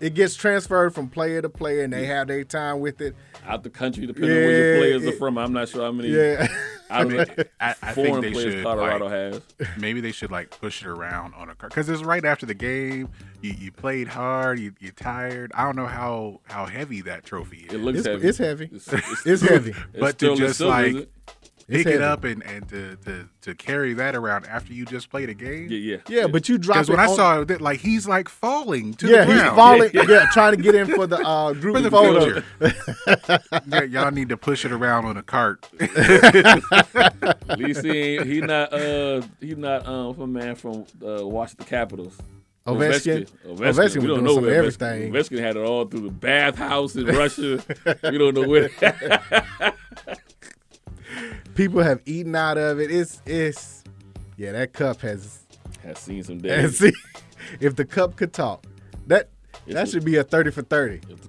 it gets transferred from player to player, and they have their time with it. Out the country, depending on where your players are from. I'm not sure how many. Yeah. I mean, I think they should. Colorado has. Maybe they should push it around on a card because it's right after the game. You played hard. You're tired. I don't know how heavy that trophy is. It looks heavy. It's heavy. It's heavy. But to just pick it up and to carry that around after you just played a game. Yeah. But you dropped it. Because when I saw it, he's falling to the ground. Yeah, he's falling. Yeah, trying to get in for the group photo. Yeah, y'all need to push it around on a cart. At least he's not a man from Washington Capitals. Ovechkin we don't know where everything. Ovechkin had it all through the bathhouse in Russia. We don't know where. People have eaten out of it. It's that cup has seen some days. If the cup could talk, that should be a 30 for 30. If the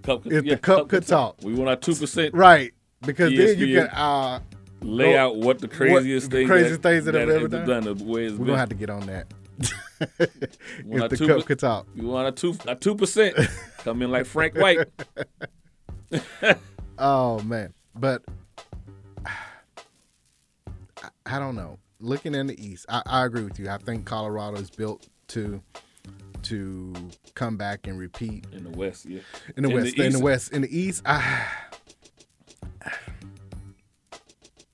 cup could talk. We want our 2%. Right. Because then you can lay out what the craziest things that have ever done. We're going to have to get on that. If the cup could talk. We want our 2%. Come in like Frank White. Oh, man. But I don't know. Looking in the East, I agree with you. I think Colorado is built to come back and repeat. In the West, yeah. In the East,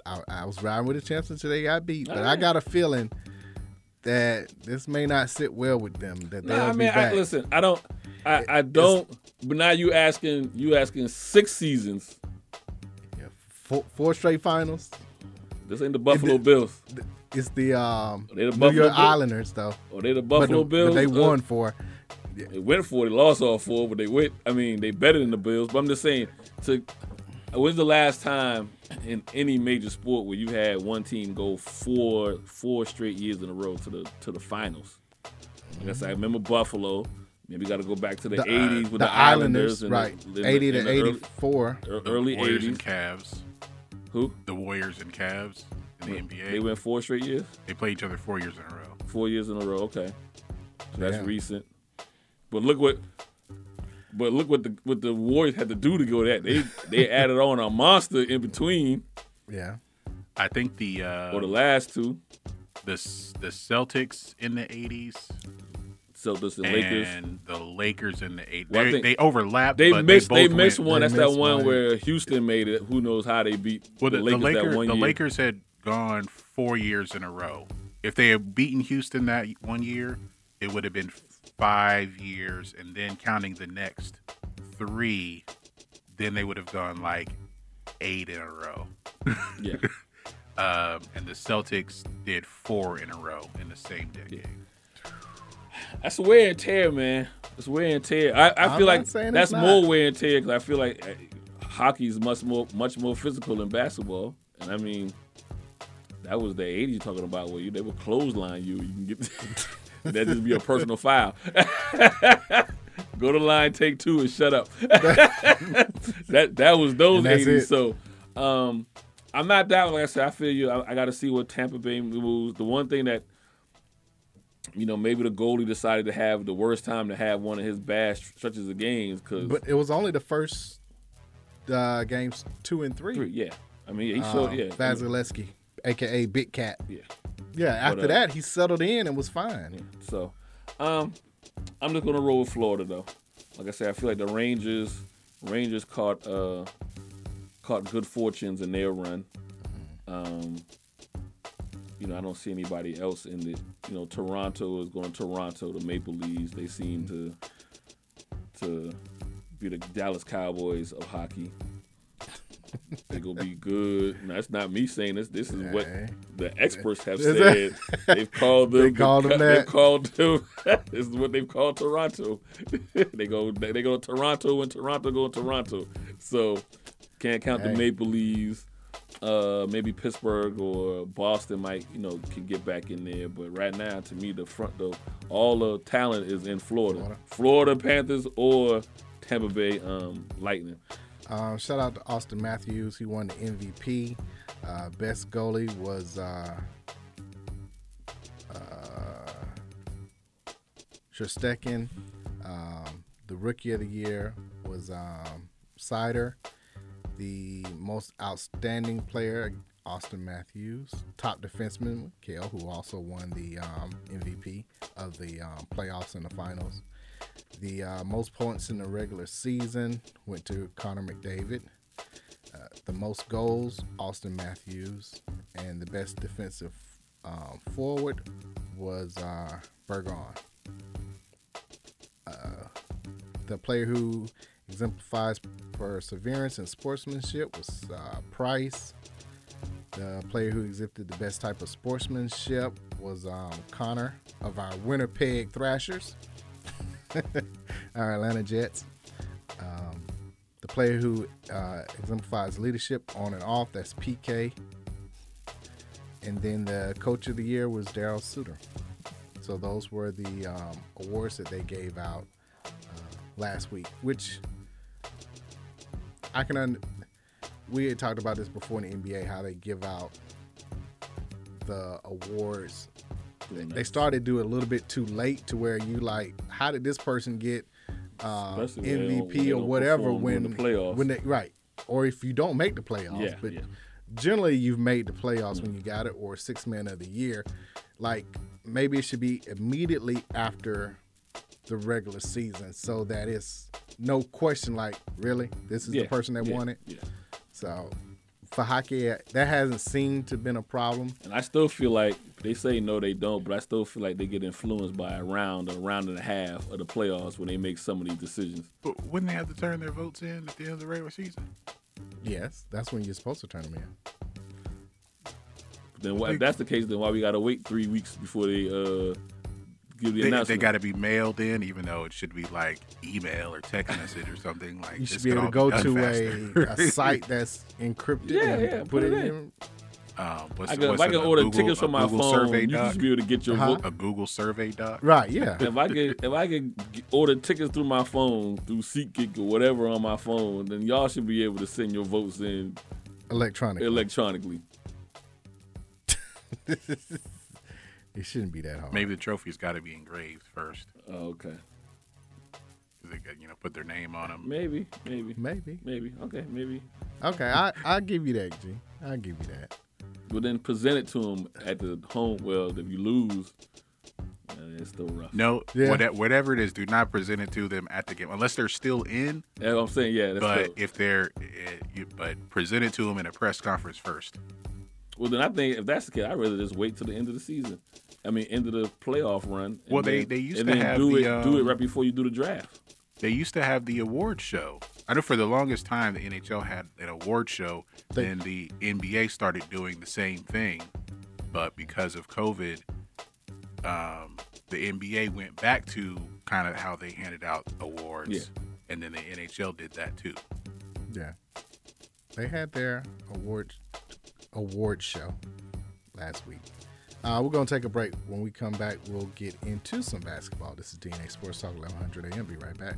I was riding with the champs until they got beat, but I got a feeling that this may not sit well with them. That they'll be back. Listen, I don't. I don't. But now you asking 6 seasons. Yeah, 4 straight finals. This ain't the Buffalo Bills. It's the New York Islanders, though. Oh, they the Buffalo Bills? But they won 4. Yeah. They went 4. They lost all 4, but they better than the Bills. But I'm just saying, when's the last time in any major sport where you had one team go four straight years in a row to the finals? Mm-hmm. And I remember Buffalo. Maybe got to go back to the 80s with the Islanders. Right, 80 to 84. Early 80s. Warriors and Cavs. Who? The Warriors and Cavs in the NBA. They went 4 straight years? They played each other 4 years in a row. 4 years in a row, okay. So that's recent. But look what the Warriors had to do to go that. They added on a monster in between. Yeah. I think the last two. The Celtics in the 80s. Celtics and Lakers. And the Lakers in the 80s. Well, they overlapped. They missed one. That's that one where Houston made it. Who knows how they beat the Lakers that one year. The Lakers had gone 4 years in a row. If they had beaten Houston that one year, it would have been 5 years. And then counting the next 3, then they would have gone 8 in a row. Yeah. And the Celtics did 4 in a row in the same decade. Yeah. That's wear and tear, man. It's wear and tear. I feel like that's more wear and tear because I feel like hockey is much more physical than basketball. And I mean, that was the 80s you're talking about where they would clothesline you. You can get that just be a personal foul. Go to line, take 2, and shut up. that was those 80s. It. So I'm not down. Like I said, I feel you. I got to see what Tampa Bay moves. The one thing that. Maybe the goalie decided to have the worst time to have one of his bad stretches of games. But it was only the first games 2 and 3. 3, yeah. I mean, he showed, yeah. Vasilevsky, a.k.a. Big Cat. Yeah. Yeah, after that, he settled in and was fine. Yeah. So, I'm just going to roll with Florida, though. Like I said, I feel like the Rangers caught good fortunes in their run. You know, I don't see anybody else in it. You know, Toronto is going Toronto. The Maple Leafs, they seem to be the Dallas Cowboys of hockey. They're going to be good. Now, that's not me saying this. This is what the experts have said. They've called them. They've called them. This is what they've called Toronto. They go to Toronto, and Toronto go to Toronto. So, can't count the Maple Leafs. Maybe Pittsburgh or Boston might, can get back in there. But right now, to me, all the talent is in Florida Panthers or Tampa Bay Lightning. Shout out to Austin Matthews. He won the MVP. Best goalie was Shostakin. The Rookie of the Year was Sider. The most outstanding player, Austin Matthews. Top defenseman, Kale, who also won the MVP of the playoffs and the finals. The most points in the regular season went to Connor McDavid. The most goals, Austin Matthews. And the best defensive forward was Bergeron. The player who exemplifies perseverance and sportsmanship was Price. The player who exhibited the best type of sportsmanship was Connor of our Winnipeg Thrashers. Our Atlanta Jets. The player who exemplifies leadership on and off, that's PK. And then the Coach of the Year was Darryl Sutter. So those were the awards that they gave out last week, which we had talked about this before in the NBA, how they give out the awards. They started to do it a little bit too late to where you like, how did this person get MVP or whatever when the playoffs? Or if you don't make the playoffs. Yeah, but generally you've made the playoffs when you got it, or Sixth Man of the Year. Like maybe it should be immediately after the regular season so that it's no question like, really? This is the person that won it? Yeah. So for hockey, that hasn't seemed to have been a problem. And I still feel like they say no, they don't, but I still feel like they get influenced by a round and a half of the playoffs when they make some of these decisions. But wouldn't they have to turn their votes in at the end of the regular season? Yes, that's when you're supposed to turn them in. Then if that's the case, then why we got to wait 3 weeks before they give the announcement? They got to be mailed in, even though it should be like email or text message or something. Like you should be able to go to a site that's encrypted. Put it in. If I can order tickets from my phone, you should be able to get your book. A Google survey doc. Right, yeah. If I can order tickets through my phone, through SeatGeek or whatever on my phone, then y'all should be able to send your votes in electronically. It shouldn't be that hard. Maybe the trophy's got to be engraved first. Oh, okay. They could, put their name on them. Maybe. Okay, maybe. Okay, I'll give you that, G. I'll give you that. But then present it to them at the home. Well, if you lose, it's still rough. No, whatever it is, do not present it to them at the game unless they're still in. That's what I'm saying, yeah. But present it to them in a press conference first. Well, then I think if that's the case, I'd rather just wait till the end of the season. I mean, end of the playoff run. Well, they used to do it right before you do the draft. They used to have the award show. I know for the longest time the NHL had an award show, and the NBA started doing the same thing. But because of COVID, the NBA went back to kind of how they handed out awards, and then the NHL did that too. Yeah, they had their award show last week. We're going to take a break. When we come back, we'll get into some basketball. This is DNA Sports Talk 1100 AM. Be right back.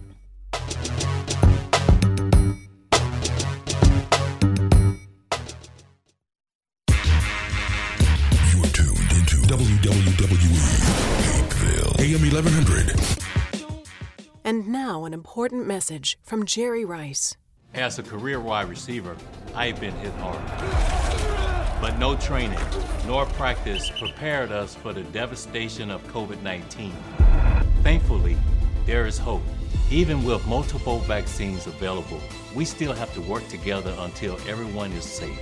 You are tuned into WWE Capeville AM 1100. And now an important message from Jerry Rice. As a career wide receiver, I've been hit hard. But no training nor practice prepared us for the devastation of COVID-19. Thankfully, there is hope. Even with multiple vaccines available, we still have to work together until everyone is safe.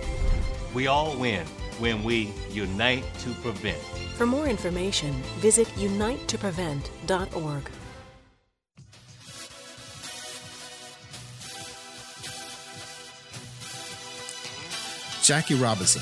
We all win when we unite to prevent. For more information, visit unitetoprevent.org. Jackie Robinson.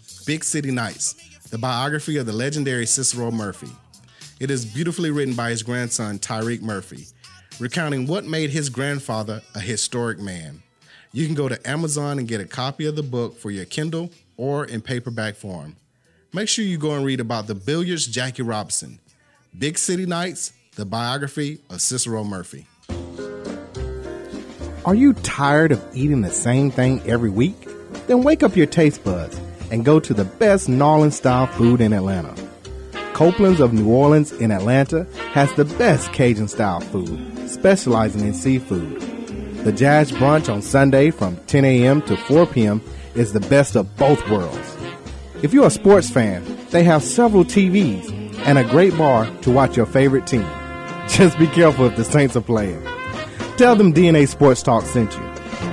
Big City Nights, the biography of the legendary Cicero Murphy. It is beautifully written by his grandson, Tyreek Murphy, recounting what made his grandfather a historic man. You can go to Amazon and get a copy of the book for your Kindle or in paperback form. Make sure you go and read about the billiards Jackie Robinson, Big City Nights, the biography of Cicero Murphy. Are you tired of eating the same thing every week? Then wake up your taste buds and go to the best gnarling style food in Atlanta. Copeland's of New Orleans in Atlanta has the best Cajun style food, specializing in seafood. The Jazz Brunch on Sunday from 10 a.m. to 4 p.m. is the best of both worlds. If you're a sports fan, they have several TVs and a great bar to watch your favorite team. Just be careful if the Saints are playing. Tell them DNA Sports Talk sent you.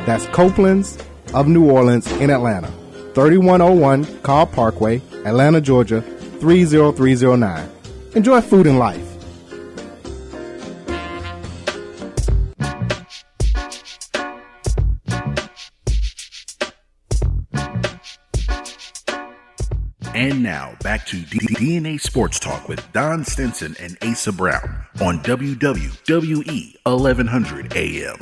That's Copeland's of New Orleans in Atlanta, 3101 Carl Parkway, Atlanta, Georgia, 30309. Enjoy food and life. And now, back to DNA Sports Talk with Don Stinson and Asa Brown on WWE 1100 AM.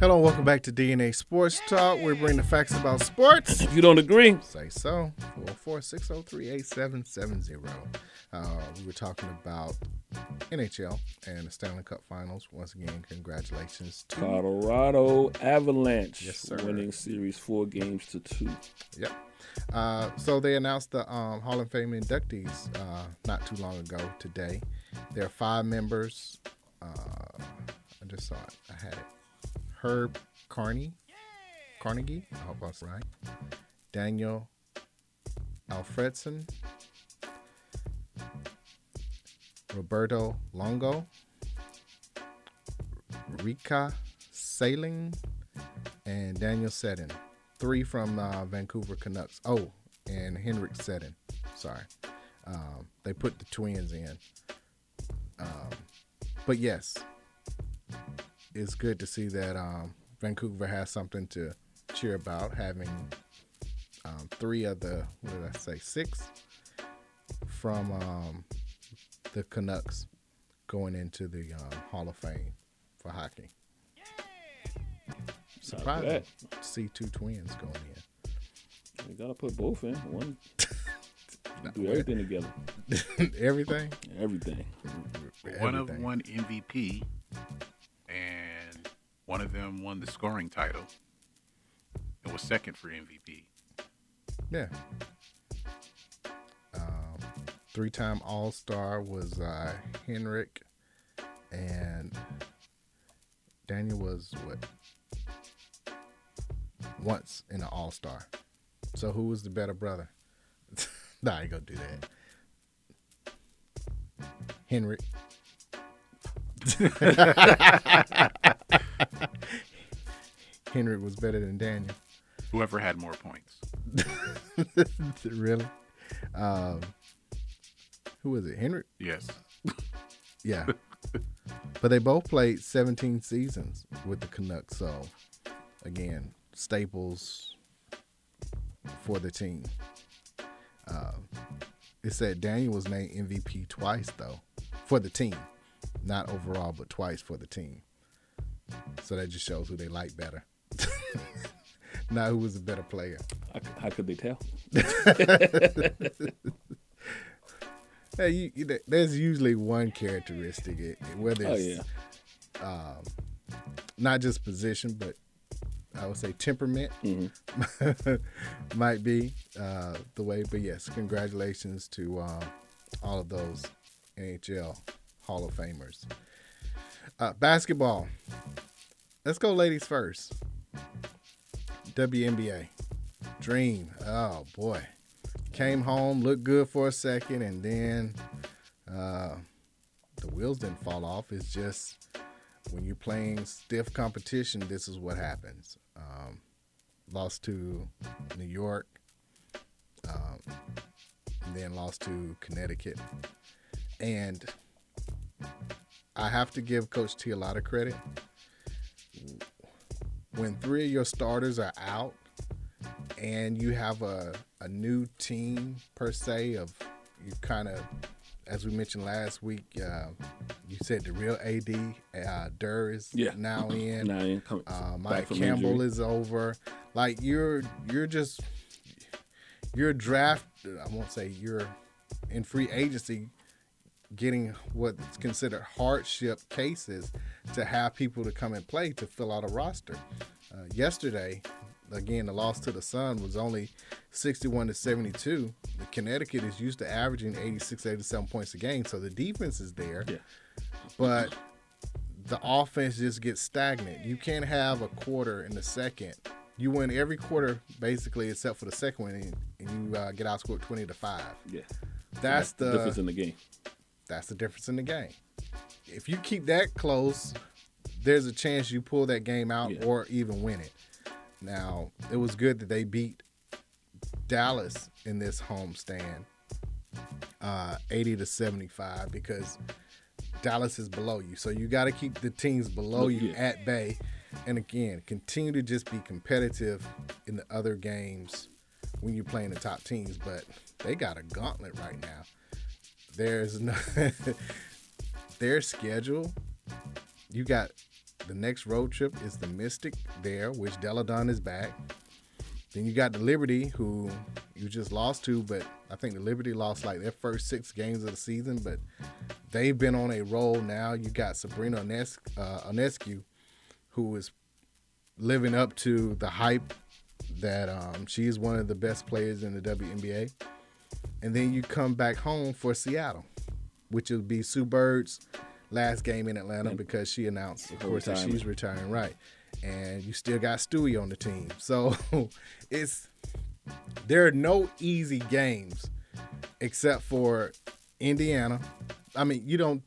Hello, welcome back to DNA Sports Talk. We bring the facts about sports. If you don't agree, say so. 404-603-8770. We were talking about NHL and the Stanley Cup Finals. Once again, congratulations to Colorado Avalanche. Yes, sir. Winning series 4-2. Yep. So they announced the Hall of Fame inductees not too long ago today. There are five members. I just saw it. I had it. Herb Carnegie, I hope that's right. Daniel Alfredson, Roberto Longo, Rika Sailing, and Daniel Sedin. Three from Vancouver Canucks. Oh, and Henrik Sedin. Sorry. They put the twins in. But yes, it's good to see that Vancouver has something to cheer about, having three of the, six from the Canucks going into the Hall of Fame for hockey. Surprising to see two twins going in. You got to put both in. One. Do everything together. Everything? Everything. One of one MVP. And one of them won the scoring title and was second for MVP. Yeah. Three-time All-Star was Henrik, and Daniel was what? Once in an All-Star. So who was the better brother? Nah, I ain't gonna do that. Henrik. Henrik was better than Daniel. Whoever had more points. Really? Who was it? Henrik? Yes. Yeah. But they both played 17 seasons with the Canucks. So, again, staples for the team. It said Daniel was named MVP twice, though, for the team. Not overall, but twice for the team. So that just shows who they like better. Not who was a better player. How could they tell? Hey, there's usually one characteristic, whether it's not just position, but I would say temperament might be the way. But yes, congratulations to all of those NHL Hall of Famers. Basketball. Let's go ladies first. WNBA. Dream. Oh, boy. Came home, looked good for a second, and then the wheels didn't fall off. It's just when you're playing stiff competition, this is what happens. Lost to New York, then lost to Connecticut. And I have to give Coach T a lot of credit. When three of your starters are out and you have a new team, per se, of you kind of, as we mentioned last week, you said the real AD, Durr is now in. Mike Campbell injury. Is over. Like, you're just, your draft, I won't say you're in free agency, getting what's considered hardship cases to have people to come and play to fill out a roster. Yesterday, again, the loss to the Sun was only 61-72. The Connecticut is used to averaging 86, 87 points a game, so the defense is there. Yeah. But the offense just gets stagnant. You can't have a quarter in the second. You win every quarter, basically, except for the second one, and you get outscored 20-5. Yeah. That's the difference in the game. That's the difference in the game. If you keep that close, there's a chance you pull that game out or even win it. Now, it was good that they beat Dallas in this homestand, 80-75, because Dallas is below you. So you got to keep the teams below you at bay. And again, continue to just be competitive in the other games when you're playing the top teams. But they got a gauntlet right now. There's no their schedule. You got the next road trip is the Mystic there, which Deladon is back. Then you got the Liberty, who you just lost to, but I think the Liberty lost like their first 6 games of the season, but they've been on a roll now. You got Sabrina Ionescu, who is living up to the hype that she is one of the best players in the WNBA. And then you come back home for Seattle, which will be Sue Bird's last game in Atlanta because she announced, of course, that she's retiring, right? And you still got Stewie on the team. So there are no easy games except for Indiana. I mean, you don't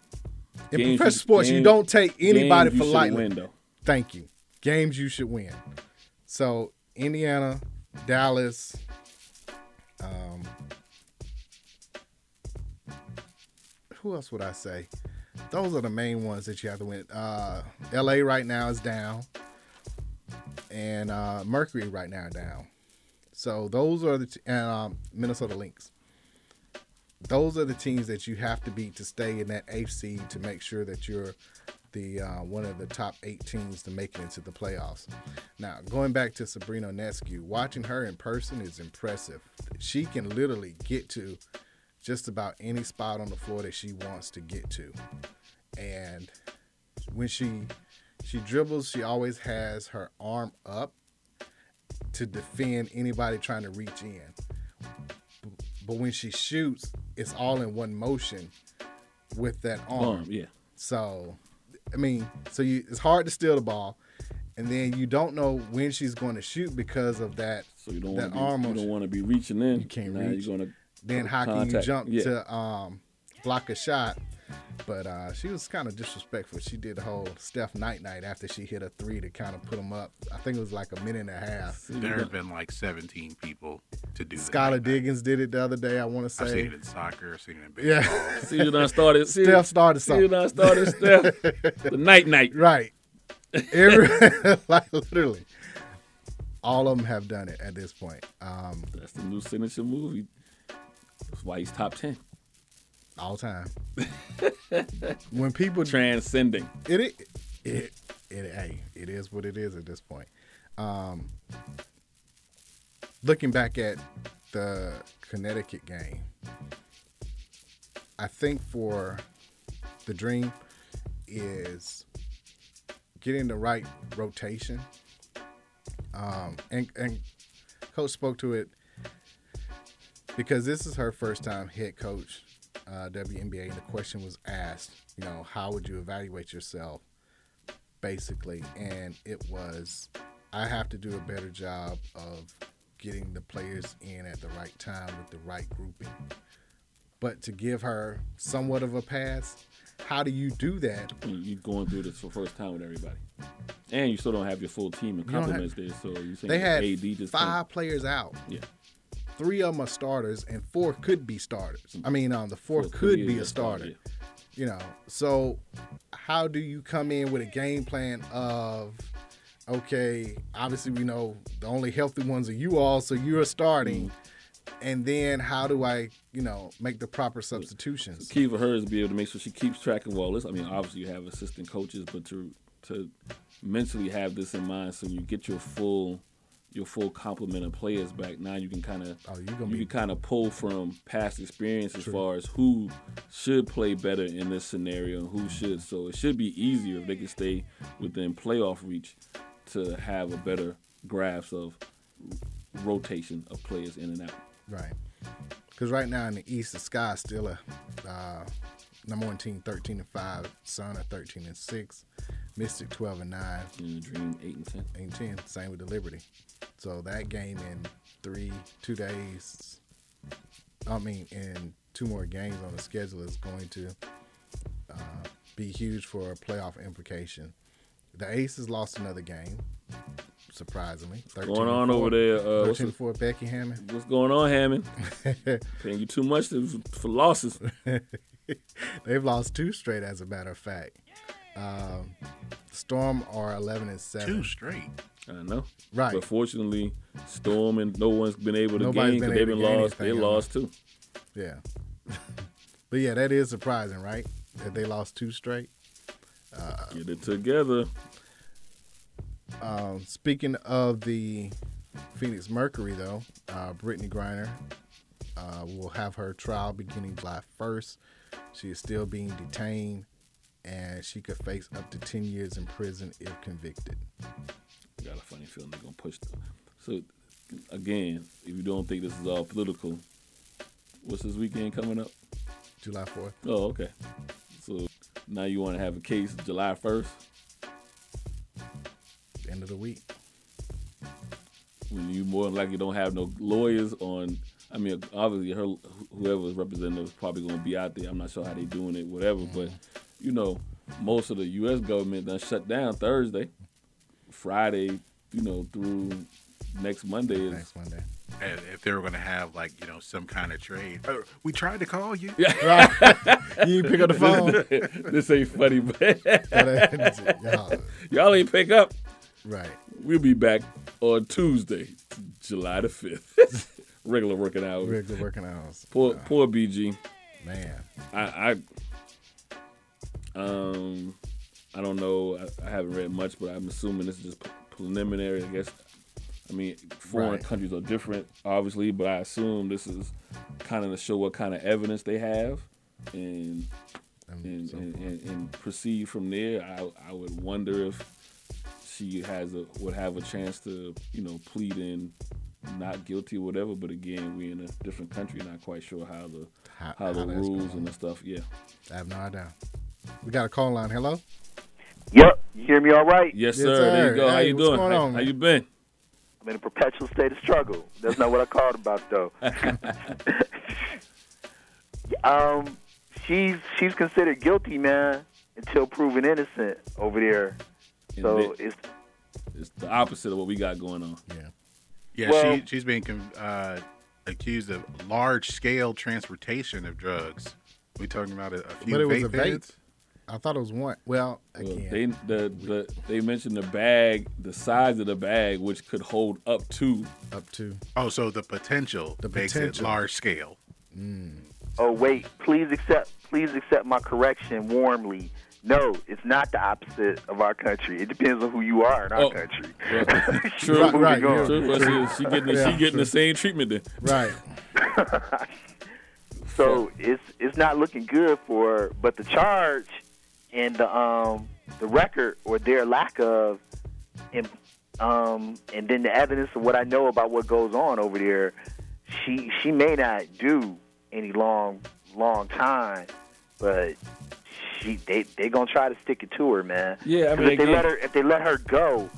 – in professional sports, you don't take anybody for lightly. Win, thank you. Games you should win. So Indiana, Dallas – who else would I say? Those are the main ones that you have to win. LA right now is down, and Mercury right now down. So those are the Minnesota Lynx. Those are the teams that you have to beat to stay in that eighth seed to make sure that you're the one of the top 8 teams to make it into the playoffs. Now, going back to Sabrina Ionescu, watching her in person is impressive. She can literally get to just about any spot on the floor that she wants to get to. And when she dribbles, she always has her arm up to defend anybody trying to reach in. But when she shoots, it's all in one motion with that arm. Yeah. So, I mean, it's hard to steal the ball. And then you don't know when she's going to shoot because of that arm. So you don't want to be reaching in. You can't reach. You're going to. Then how can you jump to block a shot? But she was kind of disrespectful. She did the whole Steph Knight after she hit a three to kind of put them up. I think it was like a minute and a half. There have been like 17 people to do that. Skylar Diggins did it the other day, I want to say. I've seen it in soccer. I've seen it in baseball. Yeah. See, you done started. Steph started something. See, you done started, Steph. The Knight. Right. Like, literally. All of them have done it at this point. That's the new signature movie. That's why he's top 10. All time. When people transcending. It is what it is at this point. Looking back at the Connecticut game, I think for the dream is getting the right rotation And Coach spoke to it because this is her first time head coach WNBA, and the question was asked, you know, how would you evaluate yourself, basically? And it was, I have to do a better job of getting the players in at the right time with the right grouping. But to give her somewhat of a pass, how do you do that? You're going through this for the first time with everybody. And you still don't have your full team and compliments there. So you think they had AD just five players out. Yeah. Three of them are starters, and four could be starters. I mean, the fourth could be a starter. Yeah. You know, so how do you come in with a game plan of, okay, obviously we know the only healthy ones are you all, so you're starting. And then how do I, you know, make the proper substitutions? The key for her is to be able to make sure she keeps track of all this. I mean, obviously you have assistant coaches, but to mentally have this in mind so you get your full complement of players back. Now you can kind of pull from past experience as far as who should play better in this scenario and who should. So it should be easier if they can stay within playoff reach to have a better grasp of rotation of players in and out. Right. Because right now in the East, the Sky's still a number one team, 13-5, Sun at 13-6, Mystic 12-9, and Dream 8-10. 8-10. Same with the Liberty. So that game in two more games on the schedule is going to be huge for a playoff implication. The Aces lost another game, surprisingly. What's going on over there? 13-4, Becky Hammond. What's going on, Hammond? Paying you too much for losses. They've lost two straight, as a matter of fact. Storm are 11-7. Two straight. I know. Right. But fortunately, Storm and no one's been able to gain because they've been lost. They lost too. Yeah. But yeah, that is surprising, right? That they lost two straight. Get it together. Speaking of the Phoenix Mercury, though, Brittany Griner will have her trial beginning July 1st. She is still being detained, and she could face up to 10 years in prison if convicted. I got a funny feeling they're going to push them. So, again, if you don't think this is all political, what's this weekend coming up? July 4th. Oh, okay. So now you want to have a case July 1st? End of the week. When you more than likely don't have no lawyers on. I mean, obviously, whoever's representative is probably going to be out there. I'm not sure how they're doing it, whatever. But, you know, most of the U.S. government done shut down Thursday. Friday, you know, through next Monday. Next Monday. And if they were going to have, like, you know, some kind of trade. Oh, we tried to call you. Yeah. Right. You didn't pick up the phone. This ain't funny, but y'all ain't pick up. Right. We'll be back on Tuesday, July the 5th. Regular working hours. Poor BG. Man. I don't know. I haven't read much, but I'm assuming this is just preliminary, I guess. I mean, foreign countries are different, obviously, but I assume this is kind of to show what kind of evidence they have and proceed from there. I would wonder if she would have a chance to, you know, plead in not guilty or whatever. But again, we're in a different country, not quite sure how the rules and the stuff. Yeah, I have no idea. We got a call line. Hello. Yep. You hear me all right? Yes, sir. There you go. Hey, how you doing? How you been? I'm in a perpetual state of struggle. That's not what I called about, though. She's considered guilty, man, until proven innocent over there. And so it's the opposite of what we got going on. Yeah. Yeah, well, she's being accused of large-scale transportation of drugs. We talking about a few vape pens? I thought it was one. Well, again. They mentioned the bag, the size of the bag, which could hold up to. Oh, so the potential makes it large scale. Mm. Oh, wait. Please accept my correction warmly. No, it's not the opposite of our country. It depends on who you are in our country. Yeah. True, right. Yeah. True. She getting the same treatment then. Right. So it's not looking good for her, but the charge and the record, or their lack of And then the evidence of what I know about what goes on over there, she may not do any long time, but they gonna try to stick it to her, man. Yeah, I mean, if they let her go,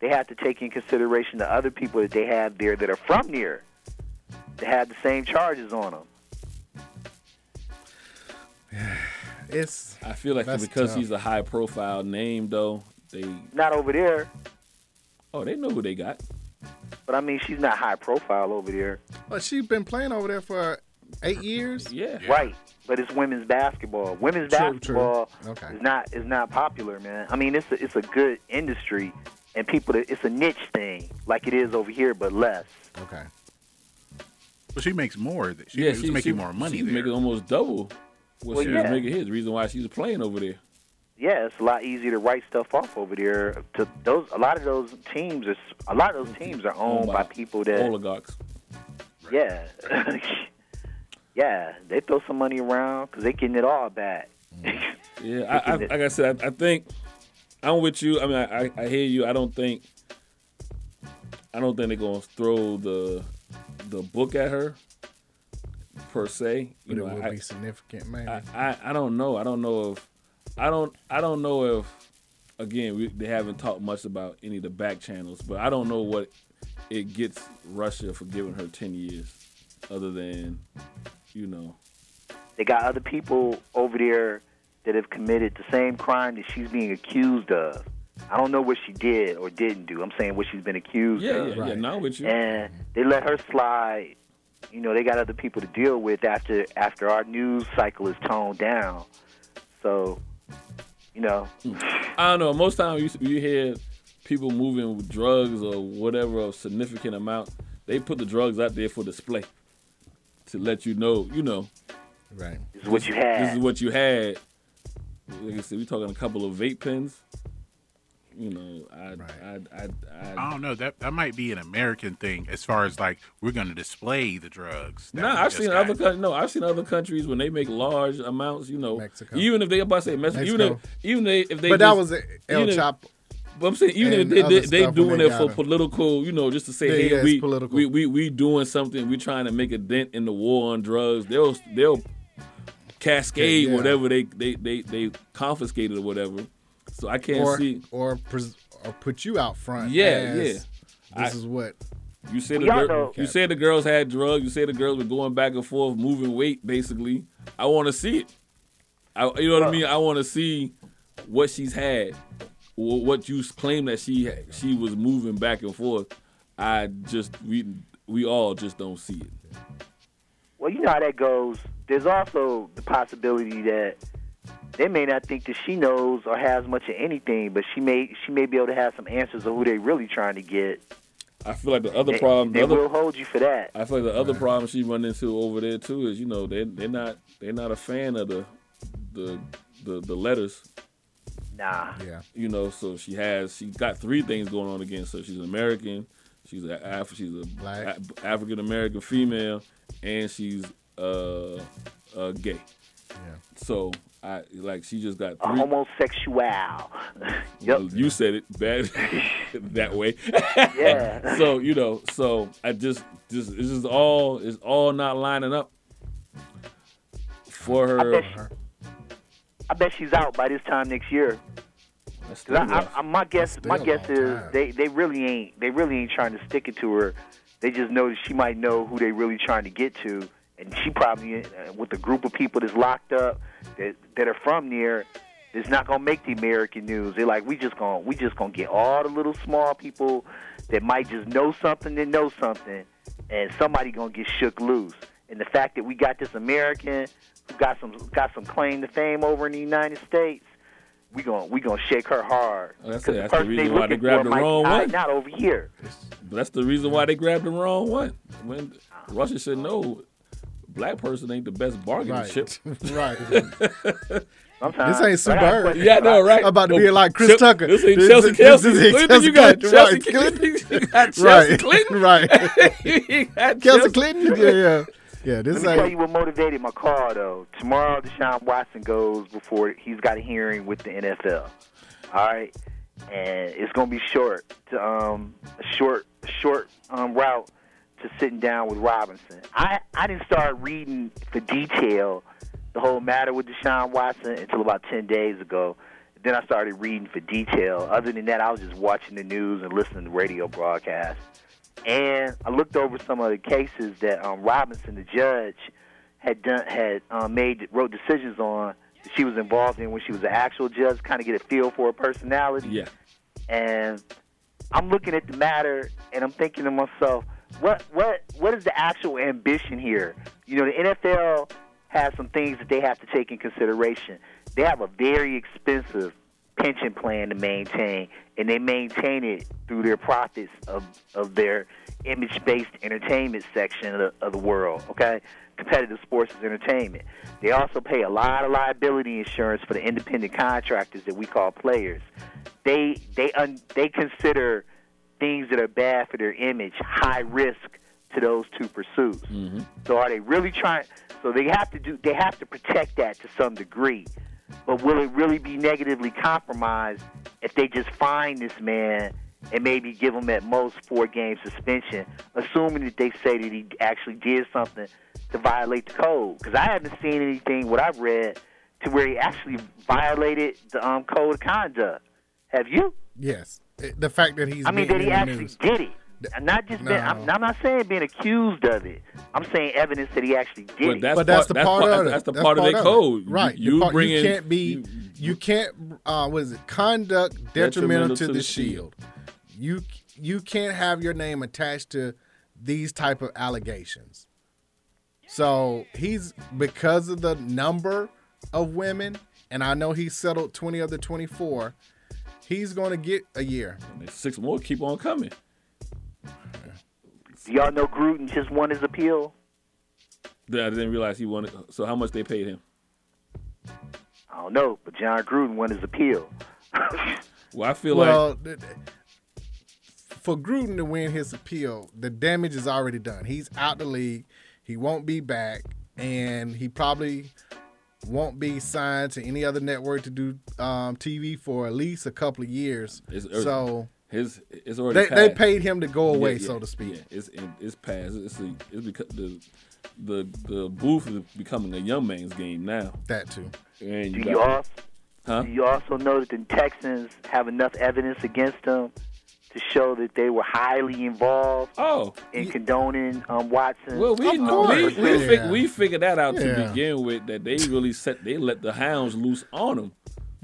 they have to take in consideration the other people that they have there that are from near that have the same charges on them. I feel like because tough. He's a high profile name, though, they not over there. Oh, they know who they got. But I mean, she's not high profile over there. Well, she's been playing over there for 8 years. Yeah. Right. But it's women's basketball. Women's basketball okay. is not popular, man. I mean, it's a good industry, and it's a niche thing, like it is over here, but less. Okay. But she makes more. She was making more money. She's making almost double what she was making here. The reason why she's playing over there. Yeah, it's a lot easier to write stuff off over there. A lot of those teams are owned by people that oligarchs. Yeah. Yeah, they throw some money around because they're getting it all back. Yeah, like I said, I think I'm with you. I mean, I hear you. I don't think they're gonna throw the book at her per se. But it would be significant, man. I don't know. I don't know if they haven't talked much about any of the back channels, but I don't know what it gets Russia for giving her 10 years, other than. You know, they got other people over there that have committed the same crime that she's being accused of. I don't know what she did or didn't do. I'm saying what she's been accused of. Yeah, right. Yeah, not with you. And they let her slide. You know, they got other people to deal with after our news cycle is toned down. So, you know. I don't know. Most times you hear people moving with drugs or whatever of significant amount. They put the drugs out there for display. To let you know, right? This is what you had. This is what you had. Like I said, we're talking a couple of vape pens. You know, I don't know. That might be an American thing as far as like we're going to display the drugs. I've seen other countries when they make large amounts. You know, Mexico. Even if they about to say Mexico, even if they. But that was El Chapo. But I'm saying even if they doing it for political, you know, just to say, hey, we doing something, we trying to make a dent in the war on drugs. They'll cascade whatever they confiscated or whatever. So I can't see or put you out front. Yeah, yeah. This is what you said. You said the girls had drugs. You said the girls were going back and forth, moving weight. Basically, I want to see it. You know what I mean? I want to see what she's had. What you claim that she was moving back and forth, we all just don't see it. Well, you know how that goes. There's also the possibility that they may not think that she knows or has much of anything, but she may be able to have some answers of who they really trying to get. I feel like the other problem they will hold you for that. I feel like the other problem she run into over there too is, you know, they're not a fan of the letters. Nah. Yeah. You know, so she's got three things going on against her. She's an American, she's a black African American female, and she's gay. Yeah. So she just got three. Homosexual. Yep. You said it bad that way. Yeah. So, you know, it's all not lining up for her. I bet she's out by this time next year. My guess is they really ain't trying to stick it to her. They just know that she might know who they really trying to get to, and she probably with a group of people that's locked up that are from near. It's not gonna make the American news. They're like, we just gonna get all the little small people that might just know something that know something, and somebody gonna get shook loose. And the fact that we got this American. Got some claim to fame over in the United States. We gonna shake her hard. That's the reason why they grabbed the wrong one. Not over here. But that's the reason why they grabbed the wrong one. When Russia should know, black person ain't the best bargaining chip. Right. Sometimes. This ain't superb. Yeah, I know, right? I'm about to be like Chris Tucker. This ain't Chelsea Clinton. You got Chelsea Clinton. Right. Chelsea Clinton. Yeah. Yeah, this Let me tell you what motivated my call, though. Tomorrow, Deshaun Watson goes before he's got a hearing with the NFL. All right? and it's going to be short route to sitting down with Robinson. I didn't start reading the detail, the whole matter with Deshaun Watson, until about 10 days ago. Then I started reading for detail. Other than that, I was just watching the news and listening to radio broadcasts. And I looked over some of the cases that Robinson, the judge, wrote decisions on that she was involved in when she was an actual judge, kind of get a feel for her personality. Yeah. And I'm looking at the matter, and I'm thinking to myself, what is the actual ambition here? You know, the NFL has some things that they have to take in consideration. They have a very expensive pension plan to maintain, and they maintain it through their profits of their image-based entertainment section of the world, okay? Competitive sports is entertainment. They also pay a lot of liability insurance for the independent contractors that we call players. They consider things that are bad for their image high risk to those two pursuits. Mm-hmm. So are they really trying? So they have to protect that to some degree. But will it really be negatively compromised if they just fine this man and maybe give him at most 4-game suspension, assuming that they say that he actually did something to violate the code? Because I haven't seen anything, what I've read, to where he actually violated the code of conduct. Have you? Yes. The fact that he's... I mean, that he actually did it. I'm not saying being accused of it. I'm saying evidence that he actually did it. But that's the part of it. That's the part of their code. Right. You can't conduct detrimental to the shield. You can't have your name attached to these type of allegations. So he's, because of the number of women, and I know he settled 20 of the 24, he's going to get a year. And 6 more keep on coming. Do y'all know Gruden just won his appeal? I didn't realize he won it. So how much they paid him? I don't know, but John Gruden won his appeal. Well, I feel like... For Gruden to win his appeal, the damage is already done. He's out the league. He won't be back. And he probably won't be signed to any other network to do TV for at least a couple of years. So... It's already they paid him to go away, so to speak. Yeah, it's past. The booth is becoming a young man's game now. That too. And do you also know that the Texans have enough evidence against them to show that they were highly involved in condoning Watson? Well, we figured that out to begin with, that they really let the hounds loose on him.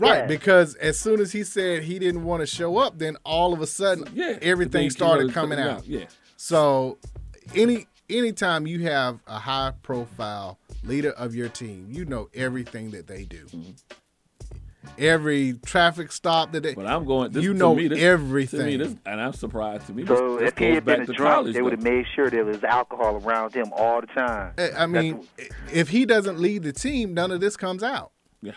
Right, yeah. Because as soon as he said he didn't want to show up, then all of a sudden everything started coming out. Yeah. So anytime you have a high-profile leader of your team, you know everything that they do. Mm-hmm. Every traffic stop that they... But I'm going... This, you know me, this, everything. To me, this, and I'm surprised to me. So this if he had been a drunk, they would have made sure there was alcohol around him all the time. I mean, if he doesn't lead the team, none of this comes out. Yeah.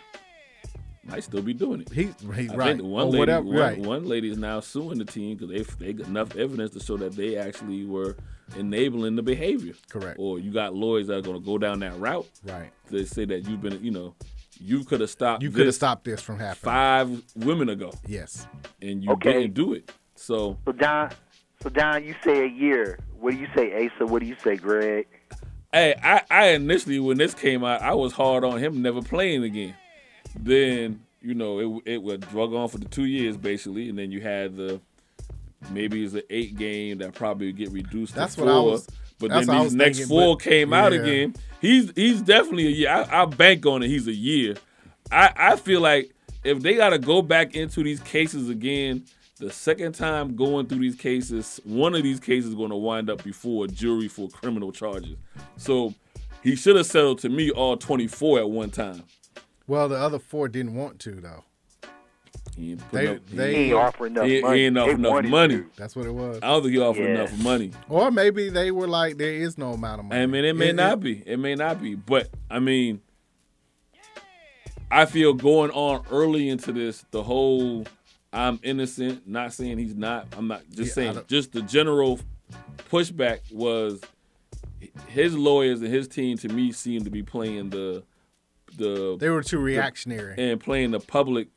Might still be doing it. One lady is now suing the team because they got enough evidence to show that they actually were enabling the behavior. Correct. Or you got lawyers that are going to go down that route. Right. They say that you've been, you could have stopped. You could have stopped this from happening 5 women ago. Yes. And you didn't do it. So Don, you say a year. What do you say, Asa? What do you say, Greg? Hey, I initially, when this came out, I was hard on him never playing again. Then, it was drug on for the 2 years, basically. And then you had maybe it's an 8 game that probably would get reduced to 4. But then these next 4 came out again. He's definitely a year. I bank on it. He's a year. I feel like if they got to go back into these cases again, the second time going through these cases, one of these cases is going to wind up before a jury for criminal charges. So he should have settled, to me, all 24 at one time. Well, the other 4 didn't want to, though. He ain't offer enough money. He ain't offer enough money. That's what it was. I don't think he offered enough money. Or maybe they were like, there is no amount of money. I mean, It may not be. But, I mean, I feel going on early into this, the whole I'm innocent, not saying he's not. I'm not just saying. Just the general pushback was his lawyers and his team, to me, seemed to be playing they were too reactionary and playing the public,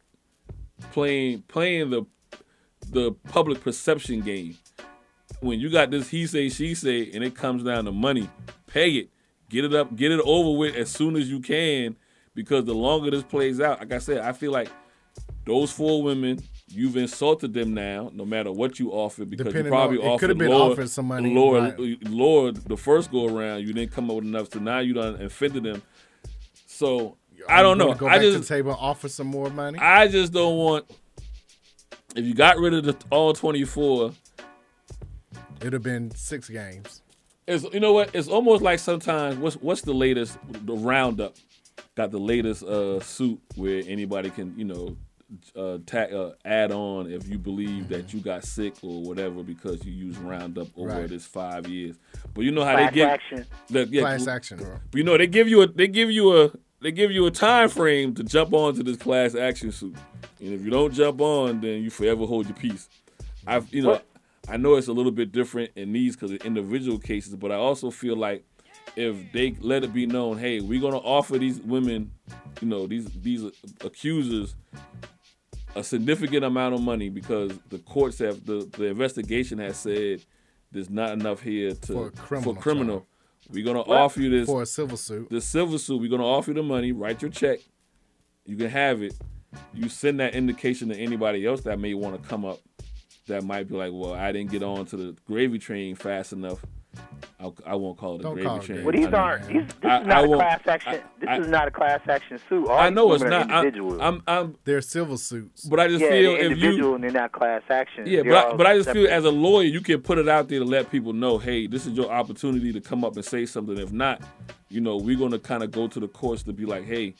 playing the the public perception game. When you got this he say, she say, and it comes down to money, pay it. Get it up, get it over with as soon as you can, because the longer this plays out, like I said, I feel like those four women, you've insulted them now, no matter what you offer, because depending you probably on, offered somebody. Lord, the first go around, you didn't come up with enough, so now you done offended them. So I don't know. Go back to the table and offer some more money. I just don't want. If you got rid of the all 24, it'd have been 6 games. It's, you know what? It's almost like sometimes. What's the latest? The Roundup got the latest suit where anybody can add on if you believe that you got sick or whatever because you used Roundup over this 5 years. But you know how they give class action. But you know they give you a time frame to jump onto this class action suit, and if you don't jump on, then you forever hold your peace. I know it's a little bit different in these because of individual cases, but I also feel like if they let it be known, hey, we're gonna offer these women, these accusers, a significant amount of money because the courts have the investigation has said there's not enough here for a criminal. We're gonna offer you this for a civil suit. The civil suit, we're gonna offer you the money. Write your check. You can have it. You send that indication to anybody else that may want to come up. That might be like, well, I didn't get on to the gravy train fast enough. I won't call it a gravy train. Well, these aren't. This is not a class action suit. All I know it's not. They're civil suits. But I just feel they're individual and they're not class action. Yeah, but I just feel as a lawyer, you can put it out there to let people know, hey, this is your opportunity to come up and say something. If not, we're going to kind of go to the courts to be like, hey,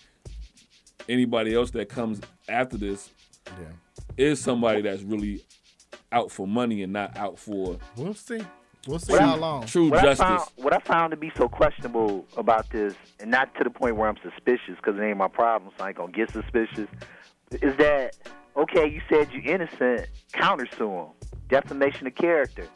anybody else that comes after this is somebody that's really out for money and not out for. We'll see. We'll see how long. True justice. What I found to be so questionable about this, and not to the point where I'm suspicious, because it ain't my problem, so I ain't going to get suspicious, is that, okay, you said you innocent, countersue them, defamation of character.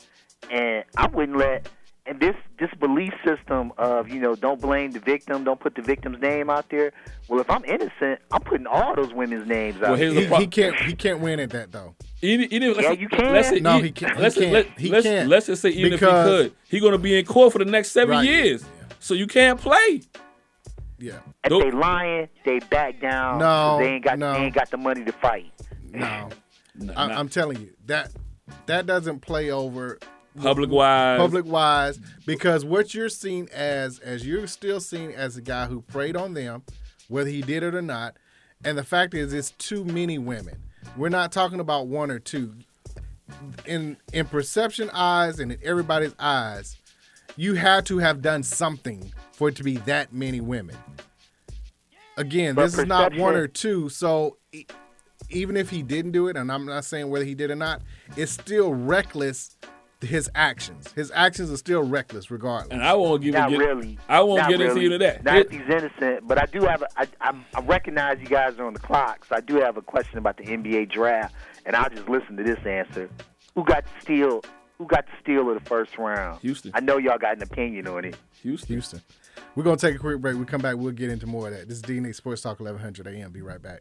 And I wouldn't let, and this belief system of, don't blame the victim, don't put the victim's name out there. Well, if I'm innocent, I'm putting all those women's names out there. He can't win at that, though. You can. He can't. Let's just say even if he could, he's going to be in court for the next 7 years. Yeah. So you can't play. Yeah. If they lying, they back down. No. They ain't got the money to fight. No. I'm telling you, that doesn't play over public-wise, because what you're seen as you're still seen as a guy who preyed on them, whether he did it or not. And the fact is, it's too many women. We're not talking about one or two. In perception eyes and in everybody's eyes, you had to have done something for it to be that many women. Again, this is not one or two, so even if he didn't do it, and I'm not saying whether he did or not, it's still reckless. His actions. His actions are still reckless regardless. And I won't give into that. Not if he's innocent, but I do have I recognize you guys are on the clock, so I do have a question about the NBA draft, and I'll just listen to this answer. Who got the steal of the first round? Houston. I know y'all got an opinion on it. Houston. We're going to take a quick break. We come back, we'll get into more of that. This is D&E Sports Talk 1100 AM. Be right back.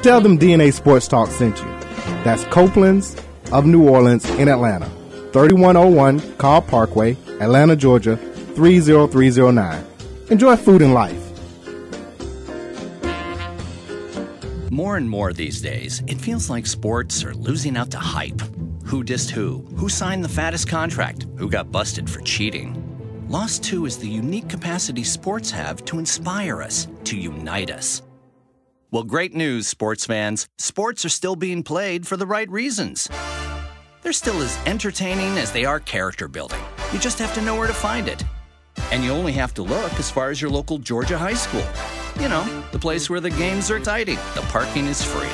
Tell them DNA Sports Talk sent you. That's Copeland's of New Orleans in Atlanta. 3101 Carl Parkway, Atlanta, Georgia, 30309. Enjoy food and life. More and more these days, it feels like sports are losing out to hype. Who dissed who? Who signed the fattest contract? Who got busted for cheating? Lost 2 is the unique capacity sports have to inspire us, to unite us. Well, great news, sports fans. Sports are still being played for the right reasons. They're still as entertaining as they are character building. You just have to know where to find it. And you only have to look as far as your local Georgia high school. You know, the place where the games are exciting, the parking is free,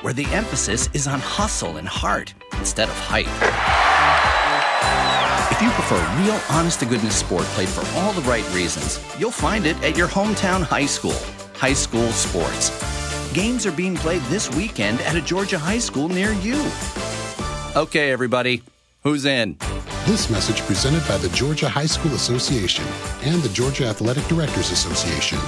where the emphasis is on hustle and heart instead of hype. If you prefer real, honest-to-goodness sport played for all the right reasons, you'll find it at your hometown high school. High school sports. Games are being played this weekend at a Georgia high school near you. Okay, everybody, who's in? This message presented by the Georgia High School Association and the Georgia Athletic Directors Association.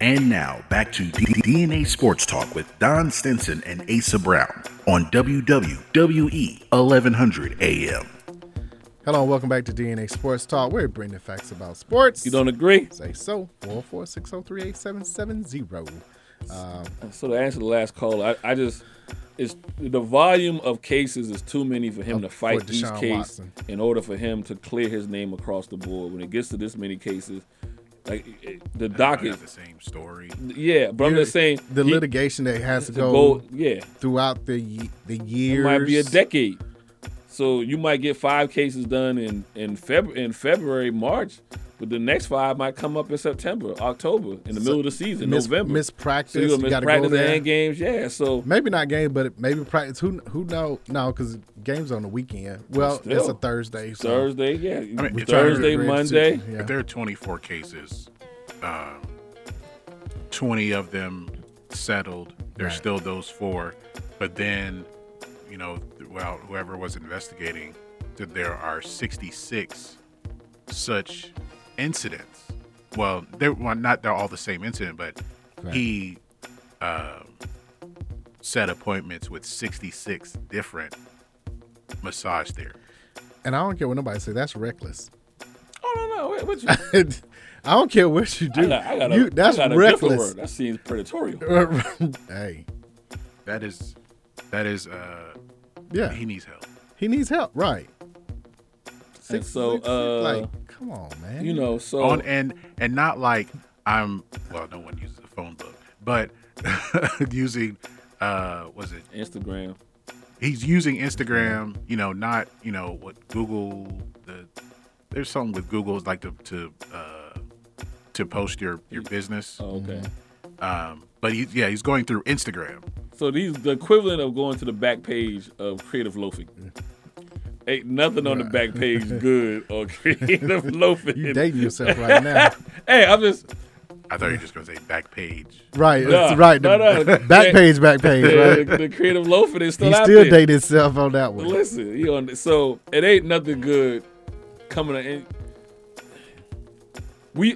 And now, back to DNA Sports Talk with Don Stinson and Asa Brown on WWWE 1100 AM. Hello and welcome back to DNA Sports Talk. We're bringing the facts about sports. You don't agree? Say so. 404-603-8770. So to answer the last call, it's the volume of cases is too many for him to fight each case Watson. In order for him to clear his name across the board. When it gets to this many cases, like the docket, the same story. Yeah, but I'm just saying the litigation that has to go throughout the years. It might be a decade. So you might get 5 cases done in February, March, but the next 5 might come up in September, October, in the middle of the season, November. Mispractice, so you got to go there. And games, yeah. So maybe not game, but maybe practice. Who knows? No, because games on the weekend. Well, still, it's a Thursday. So. Thursday, yeah. I mean, Thursday, Monday. Yeah. If there are 24 cases, 20 of them settled. There's still those 4, but then. You know, well, whoever was investigating, that there are 66 such incidents. Well, they're all the same incident, but he set appointments with 66 different massage therapists. And I don't care what nobody says. That's reckless. Oh no, what you? I don't care what you do. That's reckless. That seems predatory. Hey, that is. That is, yeah. He needs help. Right? And so, like, come on, man. You know, so and not like no one uses a phone book, but using, was it Instagram? He's using Instagram. You know, not what Google. There's something with Google's like to post your business. Oh, okay. But he's going through Instagram. So these the equivalent of going to the back page of Creative Loafing. Ain't nothing on the back page good or Creative Loafing. You dating yourself right now. Hey, I thought you were just gonna say back page. Right, right. Back page. Right? The Creative Loafing is still out there. He still dating himself on that one. Listen, so it ain't nothing good coming in. We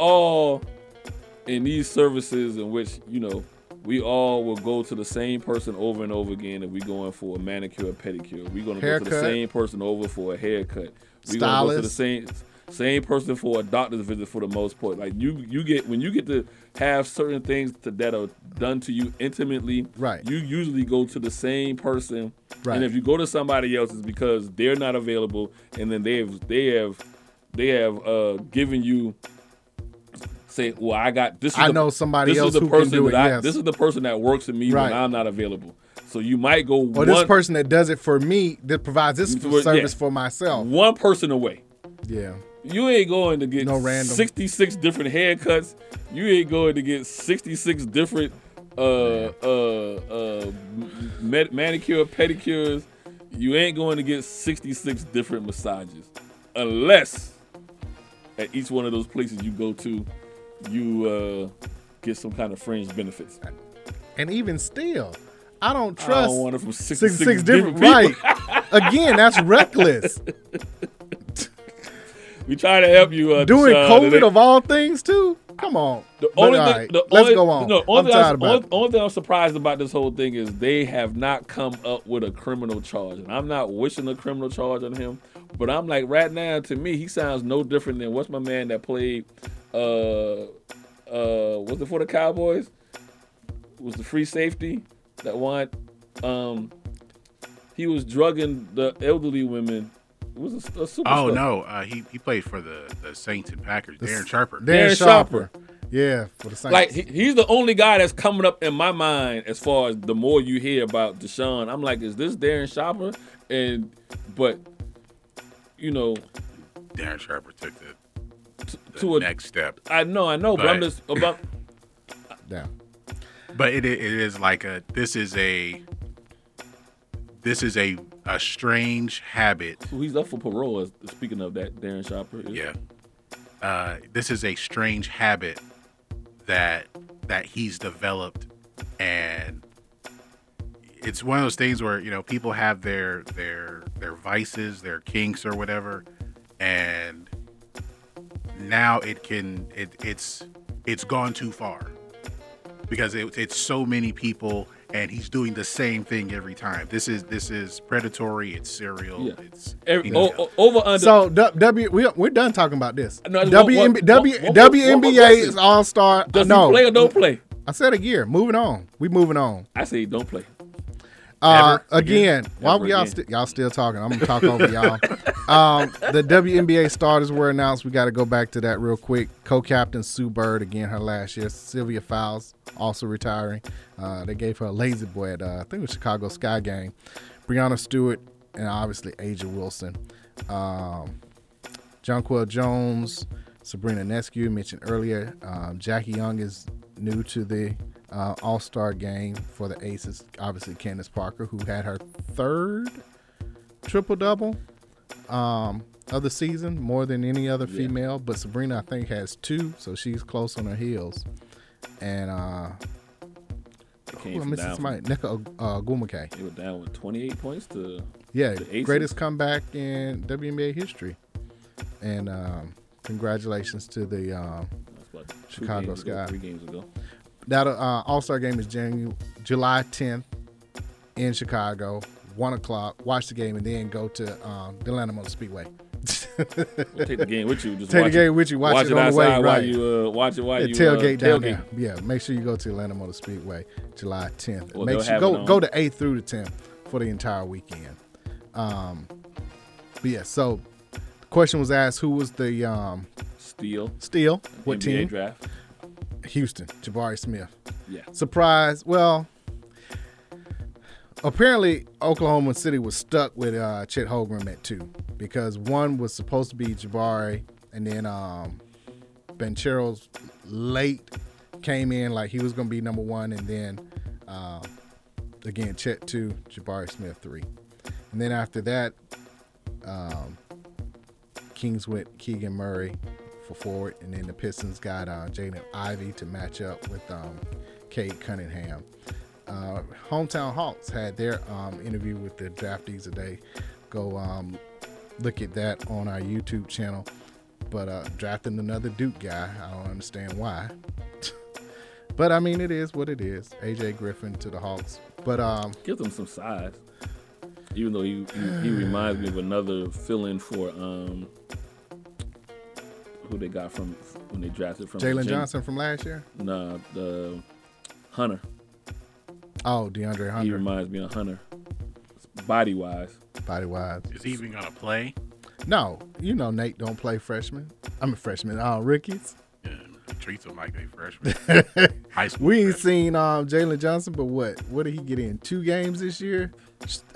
all in these services in which, we all will go to the same person over and over again if we're going for a manicure or pedicure. We're going to go to the same person over for a haircut. We're going to go to the same person for a doctor's visit for the most part. Like you get to have certain things that are done to you intimately, right? You usually go to the same person. Right. And if you go to somebody else, it's because they're not available and then they have given you say, well, I got this. This is the person that works with me when I'm not available. So you might go. Or this person that does it for me, that provides this service for myself. One person away. Yeah. You ain't going to get 66 different haircuts. You ain't going to get 66 different manicure pedicures. You ain't going to get 66 different massages, unless at each one of those places you go to, you get some kind of fringe benefits. And even still, I don't trust. I don't want it from six different people. Right. Again, that's reckless. We try to help you. Doing Deshaun, COVID of all things, too? Come on. Let's go on. Only thing I'm surprised about this whole thing is they have not come up with a criminal charge. And I'm not wishing a criminal charge on him, but I'm like, right now, to me, he sounds no different than what's my man that played was it for the Cowboys? Was the free safety that won? he was drugging the elderly women. It was a superstar. Oh no, he played for the Saints and Packers. Darren Sharper. Darren Sharper. Yeah, for the Saints. Like he's the only guy that's coming up in my mind as far as the more you hear about Deshaun. I'm like, is this Darren Sharper? But you know, Darren Sharper took the next step. I know, but I'm just about. Yeah. But it is like this is a strange habit. So he's up for parole. Speaking of that, Darren Sharper. Yeah. This is a strange habit that he's developed, and it's one of those things where, you know, people have their vices, their kinks or whatever, and now it's gone too far because it's so many people, and he's doing the same thing every time. This is predatory. It's serial. Yeah. It's over under. So we're done talking about this. No, WNBA is All Star. Does he play or don't play? I said a year. Moving on. We moving on. I say don't play. Y'all still talking? I'm gonna talk over y'all. The WNBA starters were announced. We got to go back to that real quick. Co-captain Sue Bird, again, her last year. Sylvia Fowles, also retiring. They gave her a lazy boy at I think it was Chicago Sky game. Breonna Stewart, and obviously Aja Wilson. Jonquel Jones, Sabrina Ionescu mentioned earlier. Jackie Young is new to the All-Star game for the Aces. Obviously Candace Parker, who had her third triple-double of the season, more than any other female. Yeah. But Sabrina, I think, has two, so she's close on her heels. And Nneka Ogwumike. They were down with 28 points to the Aces. Greatest comeback in WNBA history. And congratulations to the Chicago Sky. 3 games ago. That All-Star game is July 10th in Chicago, 1 o'clock. Watch the game and then go to the Atlanta Motor Speedway. Well, take the game with you. Just take the game with you. Watch it on the way. Right. Watch it while you tailgate down there. Yeah, make sure you go to Atlanta Motor Speedway July 10th. Well, make sure go to 8th through the 10th for the entire weekend. But, yeah, so the question was asked, who was the Steal. What NBA team? Draft. Houston, Jabari Smith. Yeah. Surprise. Well, apparently Oklahoma City was stuck with Chet Holmgren at 2 because 1 was supposed to be Jabari, and then Banchero's late came in like he was going to be number 1, and then again Chet 2, Jabari Smith 3, and then after that Kings went Keegan Murray for forward, and then the Pistons got Jaden Ivey to match up with Cade Cunningham. Hometown Hawks had their interview with the draftees today. Go look at that on our YouTube channel. But drafting another Duke guy, I don't understand why. But I mean, it is what it is. AJ Griffin to the Hawks, but give them some size. Even though he reminds me of another fill-in for who they got from when they drafted from Jalen Johnson from last year. Nah, the Hunter. Oh, DeAndre Hunter. He reminds me of Hunter, body wise. Is he even gonna play? No, you know Nate don't play freshmen. I'm a freshman. Rookies. Yeah, treats them like they freshmen. High school. We ain't seen Jalen Johnson, but what did he get in? 2 games this year.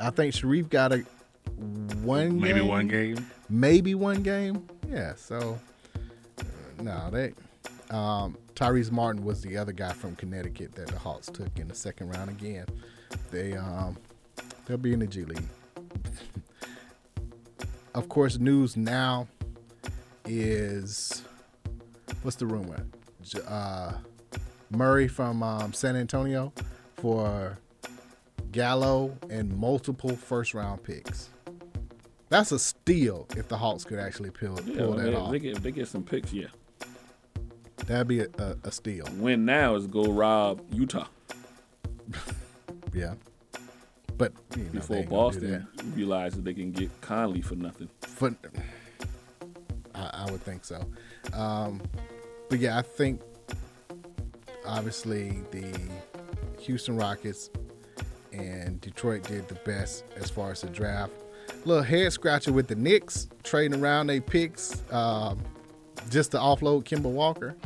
I think Sharif got a 1 game. Maybe one game. Yeah. So no, they. Tyrese Martin was the other guy from Connecticut that the Hawks took in the second round again. They'll be in the G League. Of course, news now is what's the rumor? Murray from San Antonio for Gallo and multiple first-round picks. That's a steal if the Hawks could actually pull that off. If they get some picks, yeah. That'd be a steal. Win now is go rob Utah. Yeah. But you know, before Boston realizes that they can get Conley for nothing. I would think so. But, yeah, I think obviously the Houston Rockets and Detroit did the best as far as the draft. A little head scratcher with the Knicks, trading around their picks just to offload Kemba Walker.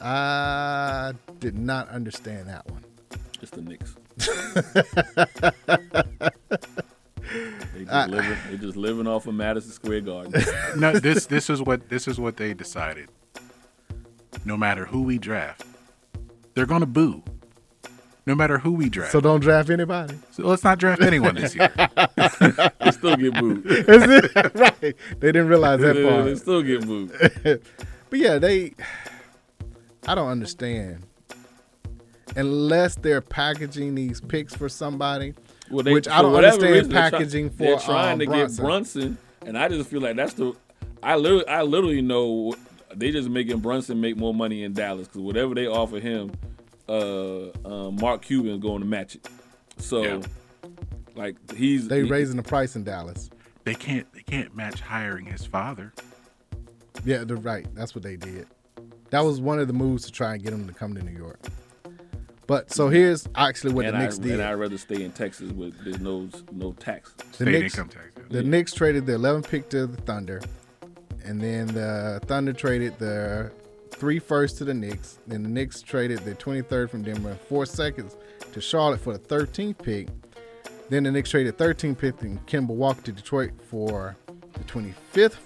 I did not understand that one. It's the Knicks. They're just living off of Madison Square Garden. No, this is what they decided. No matter who we draft, they're gonna boo. No matter who we draft. So don't draft anybody. So let's not draft anyone this year. They still get booed. Right. They didn't realize that part. They still get booed. But yeah, I don't understand. Unless they're packaging these picks for somebody, well, which I don't understand reason, packaging for Bronson. They're trying to get Brunson, and I just feel like that's the – I literally know they just making Brunson make more money in Dallas because whatever they offer him – Mark Cuban is going to match it, so yeah. They raising the price in Dallas. They can't match hiring his father. Yeah, they're right. That's what they did. That was one of the moves to try and get him to come to New York. But so here's actually what the Knicks did. And I'd rather stay in Texas with there's no tax. State income tax. The Knicks traded the 11th pick to the Thunder, and then the Thunder traded the 3 firsts to the Knicks, then the Knicks traded the 23rd from Denver, 4 seconds to Charlotte for the 13th pick. Then the Knicks traded 13th pick and Kemba Walker to Detroit for the 25th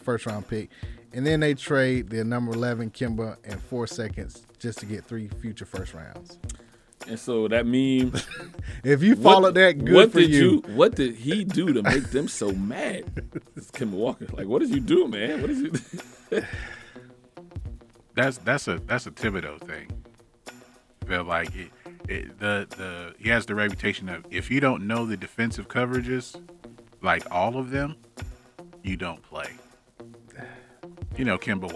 first round pick. And then they trade their number 11 Kemba and 4 seconds just to get 3 future first rounds. And so that means if you followed that, good for you. What did he do to make them so mad? It's Kemba Walker. Like, what did you do, man? What did you do? That's a Thibodeau thing. But like he has the reputation of if you don't know the defensive coverages, like all of them, you don't play. You know, Kemba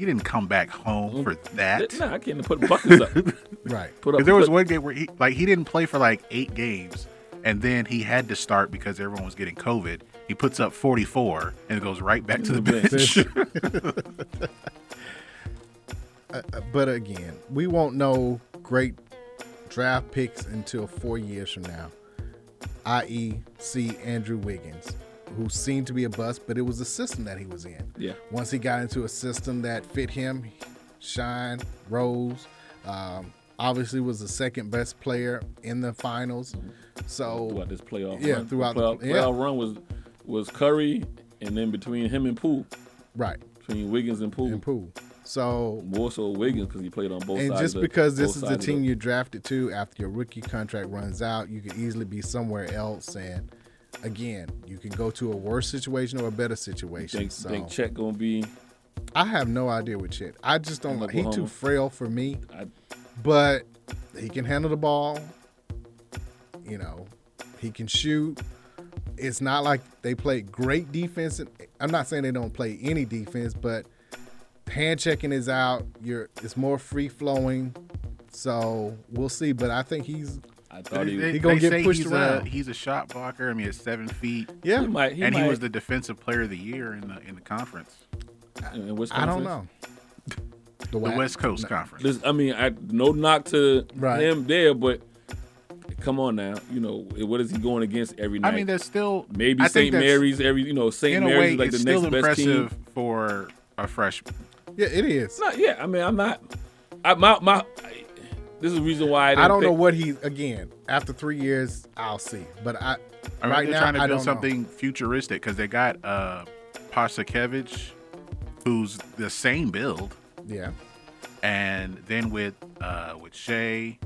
didn't come back home for that. No, I can't put buckets up. Right. There was one game where he didn't play for 8 games, and then he had to start because everyone was getting COVID. He puts up 44 and goes right back to the bench. But again, we won't know great draft picks until 4 years from now, i.e. see Andrew Wiggins, who seemed to be a bust, but it was the system that he was in. Yeah. Once he got into a system that fit him, Shine, Rose, obviously was the second best player in the finals. So throughout this playoff run. Throughout the playoff run was Curry, and then between him and Poole. Right. Between Wiggins and Poole. So more so Wiggins because he played on both sides. And just because this is the team you drafted to after your rookie contract runs out, you could easily be somewhere else, and again, you can go to a worse situation or a better situation. You think Chet gonna be? I have no idea with Chet. I just don't like. He's too frail for me. But he can handle the ball. You know, he can shoot. It's not like they play great defense. I'm not saying they don't play any defense, but hand checking is out. It's more free flowing. So we'll see. But I think he's. I thought he gonna get pushed around. He's a shot blocker. I mean, it's 7 feet. Yeah, he was the defensive player of the year in the conference. I don't know. The West Coast Conference. No knock to him there, but come on now. You know, what is he going against every night? I mean, that's still maybe St. Mary's. St. Mary's is like the next best team. It's still impressive for a freshman. Yeah, it is. This is the reason why I don't know what he's again. After 3 years, I'll see. But they're trying to build something futuristic because they got Pasakevich, who's the same build. Yeah, and then with Shea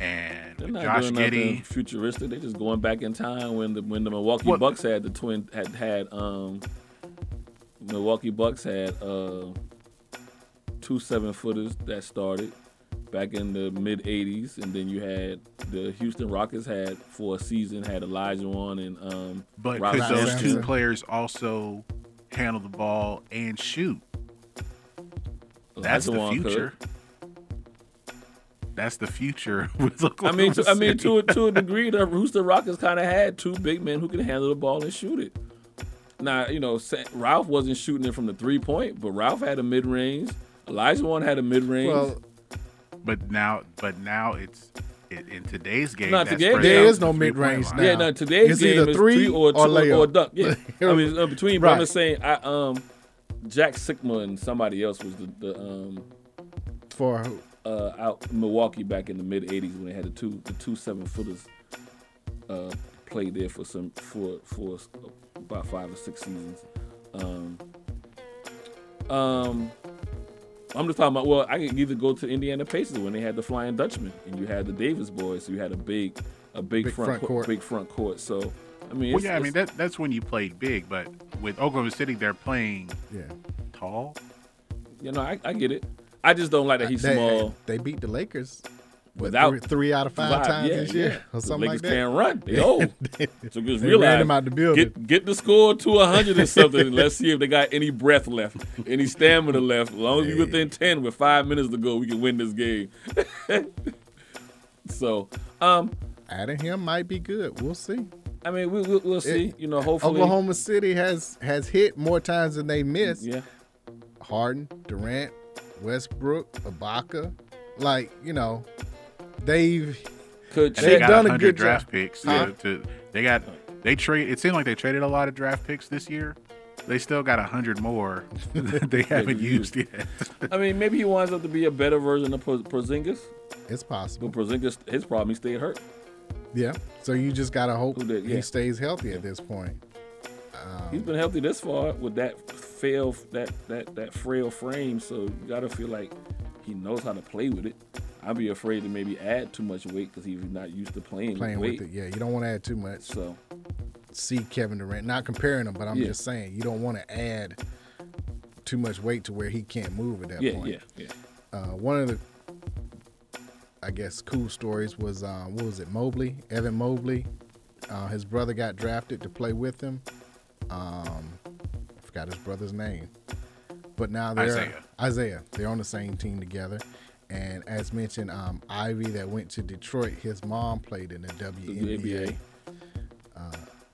and with Josh Giddey, futuristic. They're just going back in time when the Milwaukee Bucks had the twin had Milwaukee Bucks had 2 7-footers that started back in the mid 80s, and then you had the Houston Rockets had for a season had Olajuwon and but because those two players also handle the ball and shoot. That's the future. That's the future with Oklahoma City. To a degree, the Houston Rockets kind of had 2 big men who could handle the ball and shoot it. Now, you know, Ralph wasn't shooting it from the 3-point, but Ralph had a mid range. Olajuwon had a mid range. Well, but now it's it, in today's game, that's game. There is no mid-range now. Yeah, no, today's game is three or two or duck. Yeah, I mean, between, but I'm just saying, Jack Sigma and somebody else was the for who? Out in Milwaukee back in the mid-'80s when they had the two 7-footers played there for about 5 or 6 seasons. I'm just talking about, well, I can either go to Indiana Pacers when they had the Flying Dutchman and you had the Davis boys, so you had a big front court. So I mean, that's when you played big, but with Oklahoma City they're playing tall. You know, I get it. I just don't like that he's small. They beat the Lakers without three out of five times this year or something like that. Lakers can't run. They old. So just realize, get the score to 100 or something, and let's see if they got any breath left, any stamina left. As long as you're within 10 with 5 minutes to go, we can win this game. So, adding him might be good. We'll see. I mean, we'll see. You know, hopefully Oklahoma City has hit more times than they missed. Yeah, Harden, Durant, Westbrook, Ibaka, like, you know, they've done a good draft job. Picks. Huh? It seemed like they traded a lot of draft picks this year. They still got 100 more that they haven't used yet. I mean, maybe he winds up to be a better version of Porzingis. It's possible. But Porzingis, his problem, he stayed hurt. Yeah. So you just gotta hope that he stays healthy at this point. He's been healthy this far with that frail frame, so you gotta feel like he knows how to play with it. I'd be afraid to maybe add too much weight because he's not used to playing with it. Yeah, you don't want to add too much. So, see Kevin Durant, not comparing him, but I'm just saying you don't want to add too much weight to where he can't move at that point. Yeah. One of the, I guess, cool stories was Evan Mobley. His brother got drafted to play with him. I forgot his brother's name, but now they're Isaiah. They're on the same team together. And as mentioned, Ivy that went to Detroit, his mom played in the WNBA.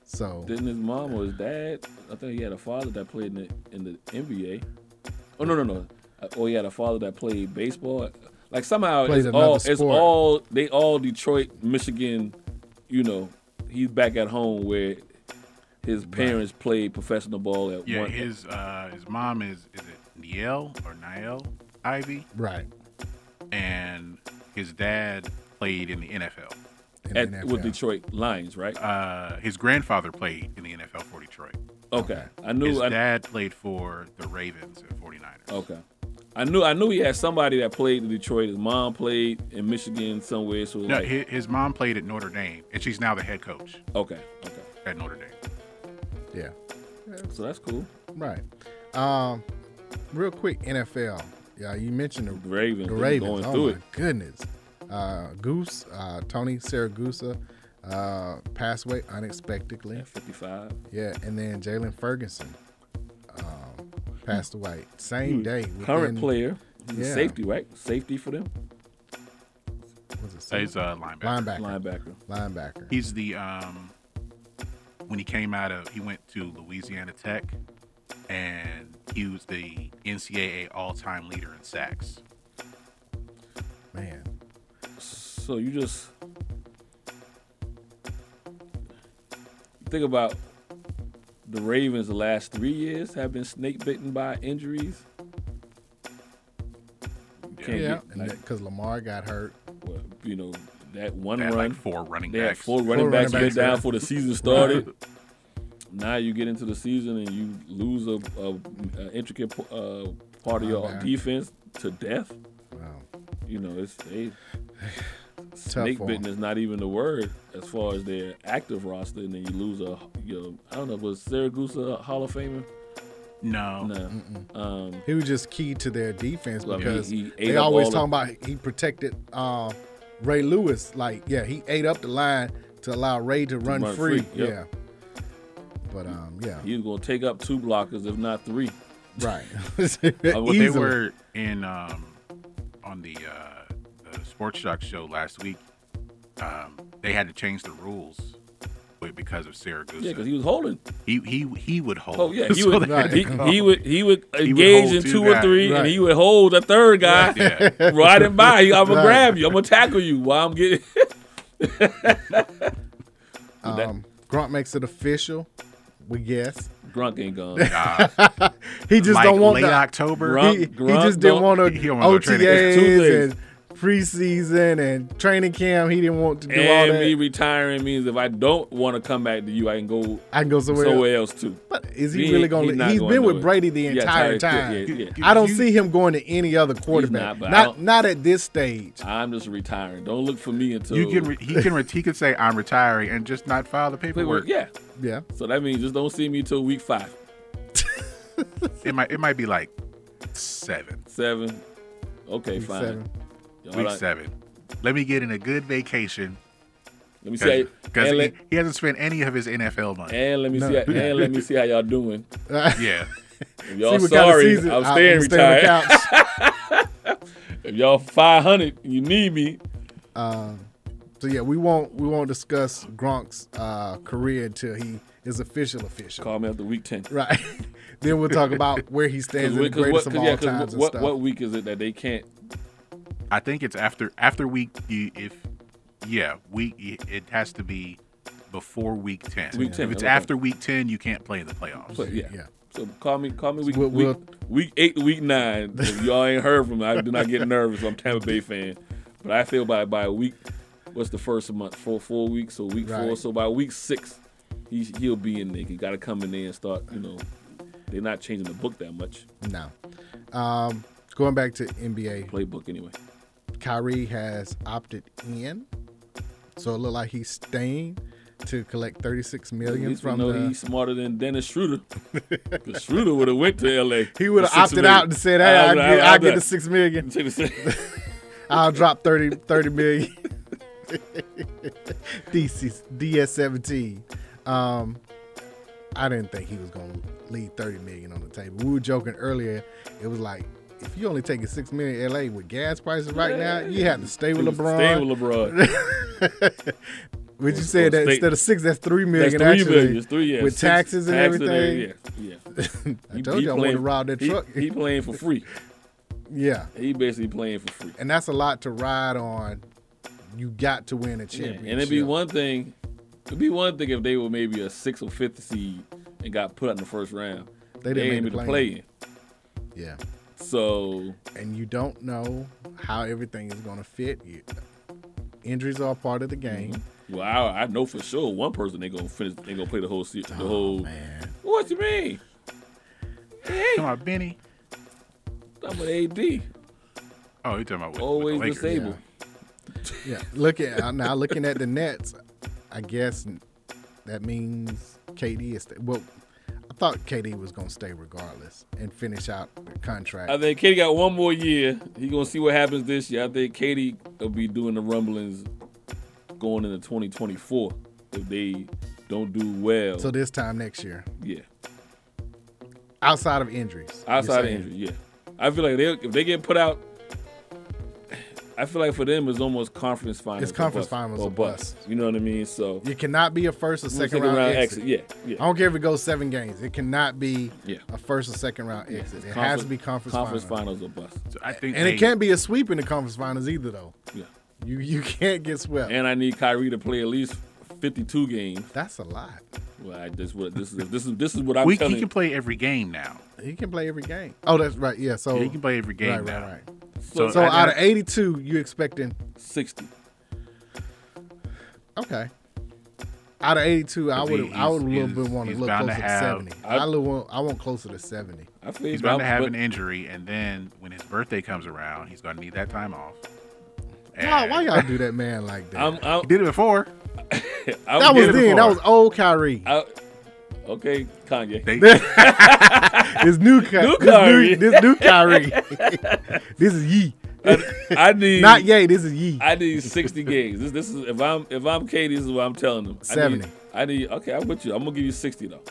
So didn't his mom or his dad? I think he had a father that played in the NBA. Oh no! Or he had a father that played baseball. Like somehow it's all Detroit, Michigan. You know, he's back at home where his parents played professional ball at. Yeah, his mom is it Niall Ivy? Right. And his dad played in the NFL. With Detroit Lions, right? His grandfather played in the NFL for Detroit. Okay. His dad played for the Ravens and 49ers. Okay. I knew he had somebody that played in Detroit. His mom played in Michigan somewhere. So no, his mom played at Notre Dame, and she's now the head coach. Okay. At Notre Dame. Yeah. So that's cool. Right. Real quick, NFL. Yeah, you mentioned the Ravens. The Ravens. Oh, my goodness. Goose, Tony Saragusa passed away unexpectedly. At 55. Yeah, and then Jalen Ferguson passed away. Same day. Current player. Yeah. Safety, right? Safety for them? What's it say? He's a linebacker. He's the, when he came out of, he went to Louisiana Tech, and he was the NCAA all-time leader in sacks. Man. So you just think about the Ravens the last 3 years have been snake-bitten by injuries. Yeah, because Lamar got hurt. Well, you know, that one run. Like four running backs been down before the season started. Right. Now you get into the season and you lose a intricate part of your defense to death. Wow. You know, snake bitten is not even the word as far as their active roster, and then you lose I don't know, was Saragusa a Hall of Famer? No. He was just key to their defense because they always talk about he protected Ray Lewis. Like, yeah, he ate up the line to allow Ray to run free. Yep. Yeah. But he was gonna take up 2 blockers, if not 3. Right. They were in on the Sports Shock show last week. They had to change the rules because of Saragusa. Yeah, because he was holding. He would hold. Oh yeah, he would engage in 2 or 3, and he would hold the third guy riding by. I'm gonna grab you. I'm gonna tackle you while I'm getting. Grunt makes it official. We guess Grunt ain't gone. He just like don't want late the, October. Grunt, he just didn't want to OTAs and preseason and training camp. He didn't want to do all that. And me retiring means if I don't want to come back to you, I can go somewhere else too. But is he really going to? He's been with Brady the entire time. Yeah. I don't see him going to any other quarterback. Not at this stage. I'm just retiring. Don't look for me until he can say I'm retiring and just not file the paperwork. Yeah. So that means just don't see me till week 5. It might be like 7. 7. Okay, week fine. 7. Week 7. Let me get in a good vacation. Let me see. Because he hasn't spent any of his NFL money. And let me see how y'all doing. Yeah. If y'all sorry, kind of I'm staying retired. If y'all 500, you need me. So yeah, we won't discuss Gronk's career until he is official. Call me after week 10. Right. Then we'll talk about where he stands in the greatest of all times. What week is it that they can't? I think it's after week. It has to be before week 10. Week 10. If it's after week 10, you can't play in the playoffs. Yeah. So call me week, week 8, week 9. If y'all ain't heard from me, I do not get nervous. I'm a Tampa Bay fan, but I feel by week. What's the first month? 4 weeks. So week 4. So by week 6, he'll be in there. He got to come in there and start. They're not changing the book that much. No. Going back to NBA playbook anyway. Kyrie has opted in, so it looked like he's staying to collect $36 million from the. He's smarter than Dennis Schroeder. Because Schroeder would have went to LA. He would have opted out and said, "Hey, I get the $6 million. I'll drop 30 million." DS-17. I didn't think he was gonna leave $30 million on the table. We were joking earlier. It was like, if you only taking $6 million LA with gas prices right now, you have to stay with LeBron. Would you say that instead of 6, that's $3 million? That's $3 million. It's 3 years. With taxes and everything. Yeah. I told you I wanted to rob that truck. He playing for free. Yeah. He basically playing for free. And that's a lot to ride on. You got to win a championship. Yeah, and it'd be one thing if they were maybe a 6th or 5th seed and got put out in the first round. They didn't make the play-in. Yeah. So, and you don't know how everything is going to fit. Injuries are part of the game. Mm-hmm. Well, I know for sure one person ain't going to finish. Ain't going to play the whole season. Man. What you mean? Hey. Come on, Benny. I'm an AD. Oh, you're talking about what? Always disabled. Yeah. Looking at the Nets, I guess that means KD is I thought KD was gonna stay regardless and finish out the contract. I think KD got one more year. He's gonna see what happens this year. I think KD will be doing the rumblings going into 2024 if they don't do well. So this time next year. Yeah. Outside of injuries. Yeah. I feel like if they get put out. I feel like for them, it's almost conference finals. It's conference finals or bust. You know what I mean? So you cannot be a first or second round exit. Yeah. I don't care if it goes 7 games. It cannot be a first or second round exit. It has to be conference finals or bust. So I think it can't be a sweep in the conference finals either, though. Yeah. You can't get swept. And I need Kyrie to play at least 52 games. That's a lot. Well, this is what I'm telling you. He can play every game now. He can play every game. Oh, that's right. Yeah. So he can play every game now. Right. So out of 82, you're expecting 60. Okay. Out of 82, I would a little bit want to look closer to 70. I want closer to 70. He's bound to have an injury, and then when his birthday comes around, he's going to need that time off. Why y'all do that man like that? He did it before. That was then. That was old Kyrie. Okay, Kanye. This new Kyrie. This new Kyrie. This is Ye. I need not Ye. This is Ye. I need 60 games. This is if I'm KD, this is what I'm telling them. 70. I need, I'm with you. I'm gonna give you 60 though.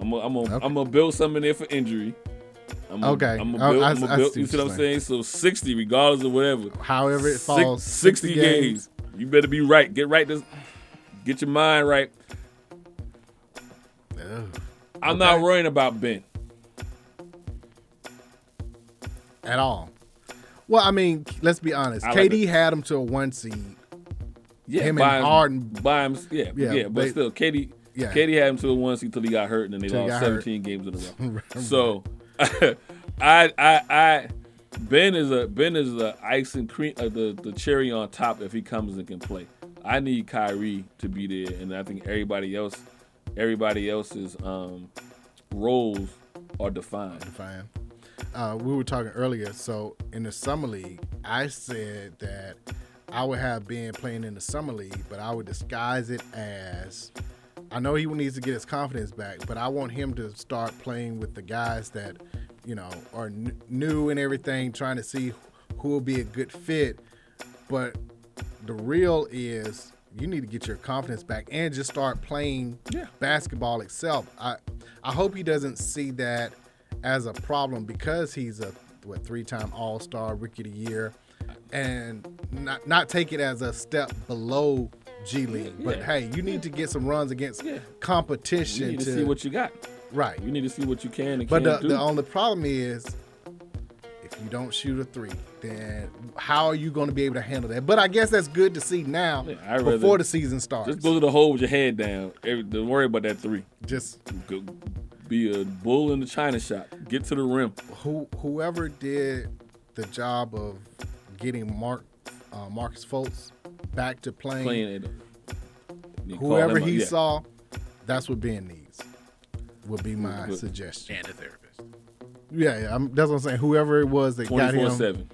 I'm gonna build something in there for injury. I'm gonna build. You see what I'm saying? So 60, regardless of whatever. However it falls. 60 games. You better be right. Get right. Get your mind right. I'm not worrying about Ben. At all. Well, I mean, let's be honest. KD had him to a 1 seed. Yeah, him and Harden. By him, yeah, but they, still, Katie. Yeah. Katie had him to the one seat till he got hurt, and then they lost 17 games in a row. Right. So, Ben is the icing cream, the cherry on top if he comes and can play. I need Kyrie to be there, and I think everybody else's roles are defined. We were talking earlier. So in the summer league, I said that I would have Ben playing in the summer league, but I would disguise it as, I know he needs to get his confidence back, but I want him to start playing with the guys that, you know, are new and everything, trying to see who will be a good fit. But the real is you need to get your confidence back and just start playing basketball itself. I hope he doesn't see that as a problem, because he's a three-time All-Star, Rookie of the Year, and not take it as a step below G League, but hey, you need to get some runs against competition. You need to see what you got. Right. You need to see what you can and can't do. But the only problem is, if you don't shoot a three, then how are you going to be able to handle that? But I guess that's good to see now before the season starts. Just go to the hole with your head down. Don't worry about that three. Just go, be a bull in the china shop. Get to the rim. Whoever did the job of getting Marcus Fultz back to playing whoever he saw, that's what Ben needs, would be my suggestion. And a therapist. Yeah, that's what I'm saying. Whoever it was that got him. 24/7.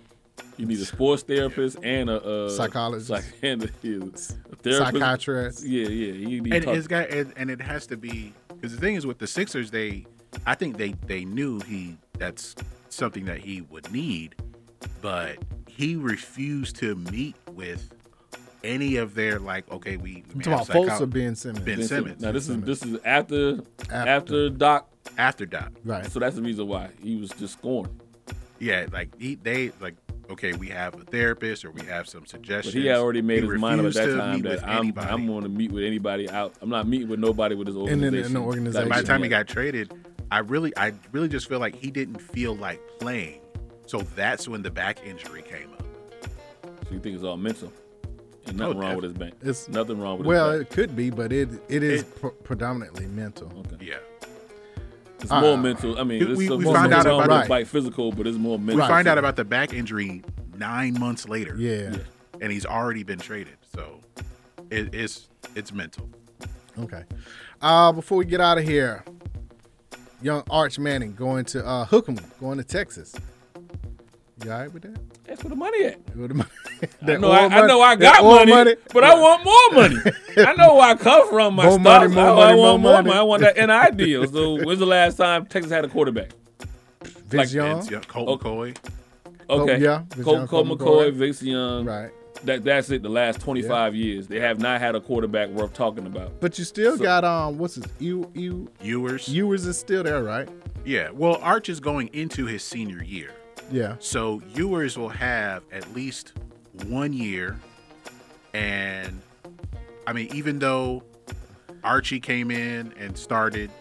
You need a sports therapist and a psychologist. A therapist. Psychiatrist. Yeah. You need and it has to be, because the thing is with the Sixers, I think they knew that's something that he would need, but he refused to meet with any of their, like, okay, we have Fultz or Ben Simmons. Ben Simmons. Now this is after Doc. After Doc, right? So that's the reason why he was just scorned. Yeah, like they like, okay, we have a therapist or we have some suggestions. But he had already made his mind up at that time that I'm going to meet with anybody out. I'm not meeting with nobody with his organization. In the organization. Like, by the time he got traded, I really just feel like he didn't feel like playing. So that's when the back injury came up. So you think it's all mental? And nothing wrong with his back. It's nothing wrong with his back. It could be, but it is predominantly mental. Okay. Yeah. It's more mental. I mean, it's physical, but it's more mental. We find out about the back injury 9 months later. Yeah. And he's already been traded. So it's mental. Okay. Before we get out of here, young Arch Manning going to Hookem, going to Texas. You all right with that? That's where the money at. I know I got money, but I want more money. I know where I come from. My more stocks. I want more money. I want that NI deal. So when's the last time Texas had a quarterback? Vince Young, Colt McCoy. Okay, Colt McCoy, Vince Young. Right. That's it. The last 25 years, they have not had a quarterback worth talking about. But you still got what's his Ewers? Ewers is still there, right? Yeah. Well, Arch is going into his senior year. Yeah. So Ewers will have at least 1 year, and I mean, even though Archie came in and started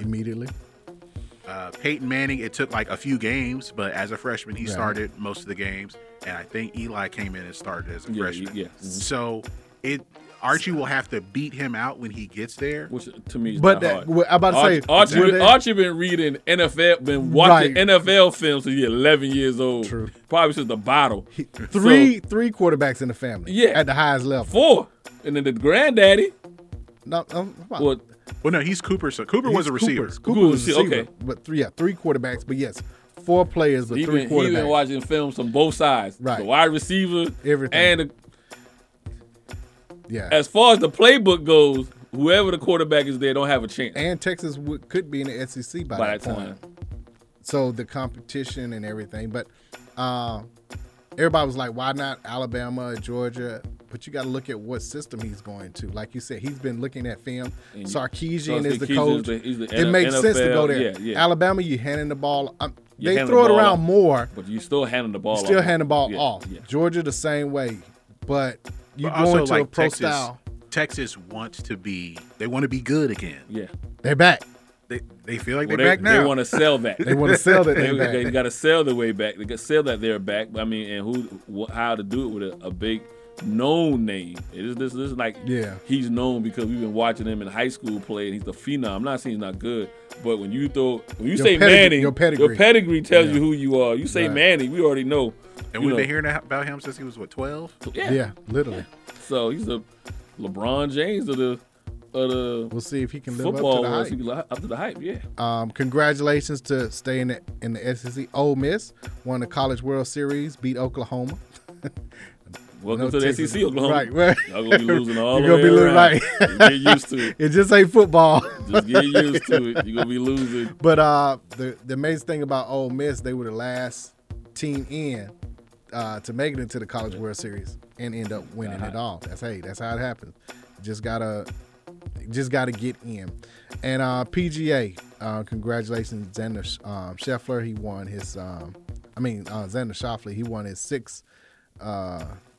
immediately, Peyton Manning, it took like a few games, but as a freshman, he started most of the games, and I think Eli came in and started as a freshman. Yeah. Mm-hmm. So Archie will have to beat him out when he gets there. Which to me is not hard. Well, I'm about to say Archie been reading NFL, been watching NFL films since he's 11 years old. True. Probably since the bottle. Three quarterbacks in the family. Yeah. At the highest level. Four. And then the granddaddy. No, he's Cooper. So Cooper was a receiver. Cooper was a receiver. Okay. But three quarterbacks. But yes, four players with three quarterbacks. He's been watching films from both sides. Right. The wide receiver. Everything. And the yeah. As far as the playbook goes, whoever the quarterback is, they don't have a chance. And Texas could be in the SEC by that time. So the competition and everything. But everybody was like, why not Alabama, Georgia? But you got to look at what system he's going to. Like you said, he's been looking at film. And Sarkisian is the coach. It makes sense to go there. Yeah. Alabama, you handing the ball. They throw it around more. But you still handing the ball off. Yeah. Georgia the same way. But – you also going to like a pro Texas, style. Texas wants to be. They want to be good again. Yeah, they're back. They feel like they're back now. They want to sell that. They want to sell that. They got to sell their way back. They got to sell that they're back. I mean, and how to do it with a big known name. It is this is like, yeah, he's known because we've been watching him in high school play, and he's the phenom. I'm not saying he's not good, but when you say Manning, your pedigree tells you who you are. You say Manning, we already know. And we've been hearing about him since he was 12. Yeah, literally. Yeah. So he's the LeBron James of the. We'll see if he can live up to the hype. Yeah. Congratulations to staying in the SEC. Ole Miss won the College World Series, beat Oklahoma. Welcome to the SEC, Oklahoma. Right. Y'all gonna be losing all the way around. Get used to it. It just ain't football. Just get used to it. You're gonna be losing. But the amazing thing about Ole Miss, they were the last team in to make it into the College World Series and end up winning it all. That's how it happens. Just gotta get in. And PGA, congratulations, Xander Schauffele. He won his Xander Schauffele. He won his sixth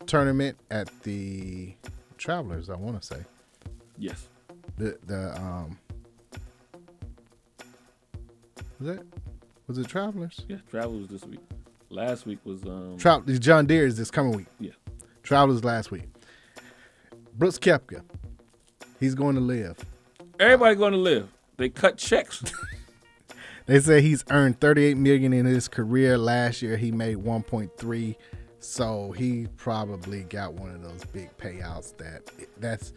tournament at the Travelers, I want to say. Yes. Was it Travelers? Yeah, Travelers this week. Last week was John Deere is this coming week. Yeah. Travelers last week. Brooks Koepka. He's going to live. Everybody going to live. They cut checks. They say he's earned $38 million in his career. Last year he made $1.3, so he probably got one of those big payouts that's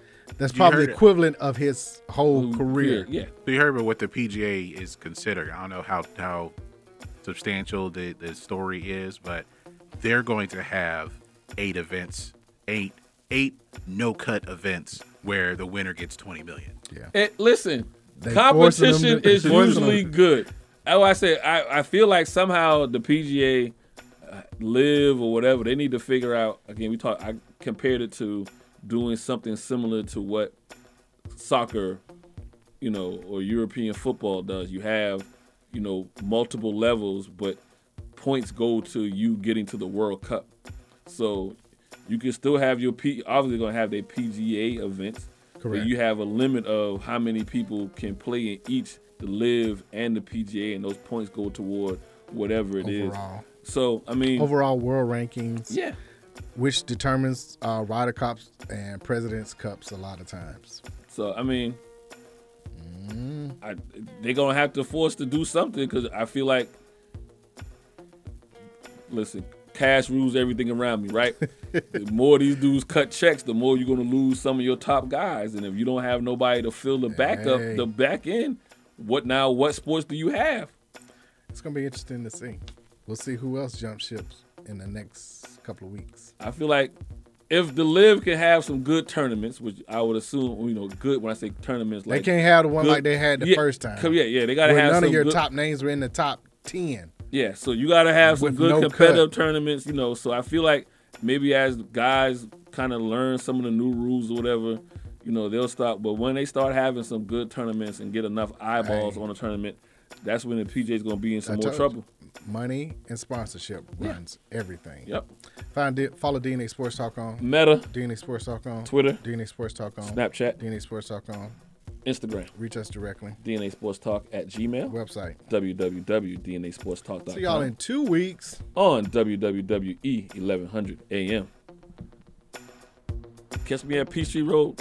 probably equivalent of his whole career. Yeah. So you heard about what the PGA is considered. I don't know how substantial the story is, but they're going to have eight no-cut events where the winner gets $20 million. Yeah. And listen, competition is usually good. Oh, I said I feel like somehow the PGA, Live or whatever, they need to figure out. Again, I compared it to doing something similar to what soccer, or European football does. You have, multiple levels, but points go to you getting to the World Cup. So you can still have your obviously going to have their PGA events. Correct. But you have a limit of how many people can play in each, the Live and the PGA, and those points go toward whatever it is. So, overall world rankings. Yeah. Which determines Ryder Cups and President's Cups a lot of times. So, they're going to have to force to do something because I feel like, listen, cash rules everything around me, right? The more these dudes cut checks, the more you're going to lose some of your top guys. And if you don't have nobody to fill the back end, what sports do you have? It's going to be interesting to see. We'll see who else jumps ships in the next couple of weeks. I feel like if the Live can have some good tournaments, which I would assume, good when I say tournaments. They can't have the one good, like they had the first time. Yeah, they got to have some good. None of your top names were in the top 10. Yeah, so you got to have some good competitive tournaments, So I feel like maybe as guys kind of learn some of the new rules or whatever, they'll stop. But when they start having some good tournaments and get enough eyeballs on a tournament, that's when the PJ's going to be in some more trouble. Money and sponsorship runs everything. Yep. Follow DNA Sports Talk on Meta, DNA Sports Talk on Twitter, DNA Sports Talk on Snapchat, DNA Sports Talk on Instagram. Reach us directly. DNA Sports Talk at Gmail. Website. www.dnasportstalk.com. See y'all in 2 weeks. On WWE 1100 AM. Catch me at Peachtree Road.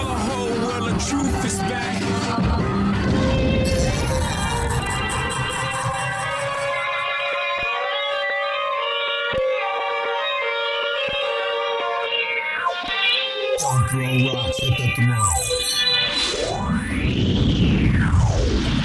the whole world the truth is back. Throw rocks at the ground.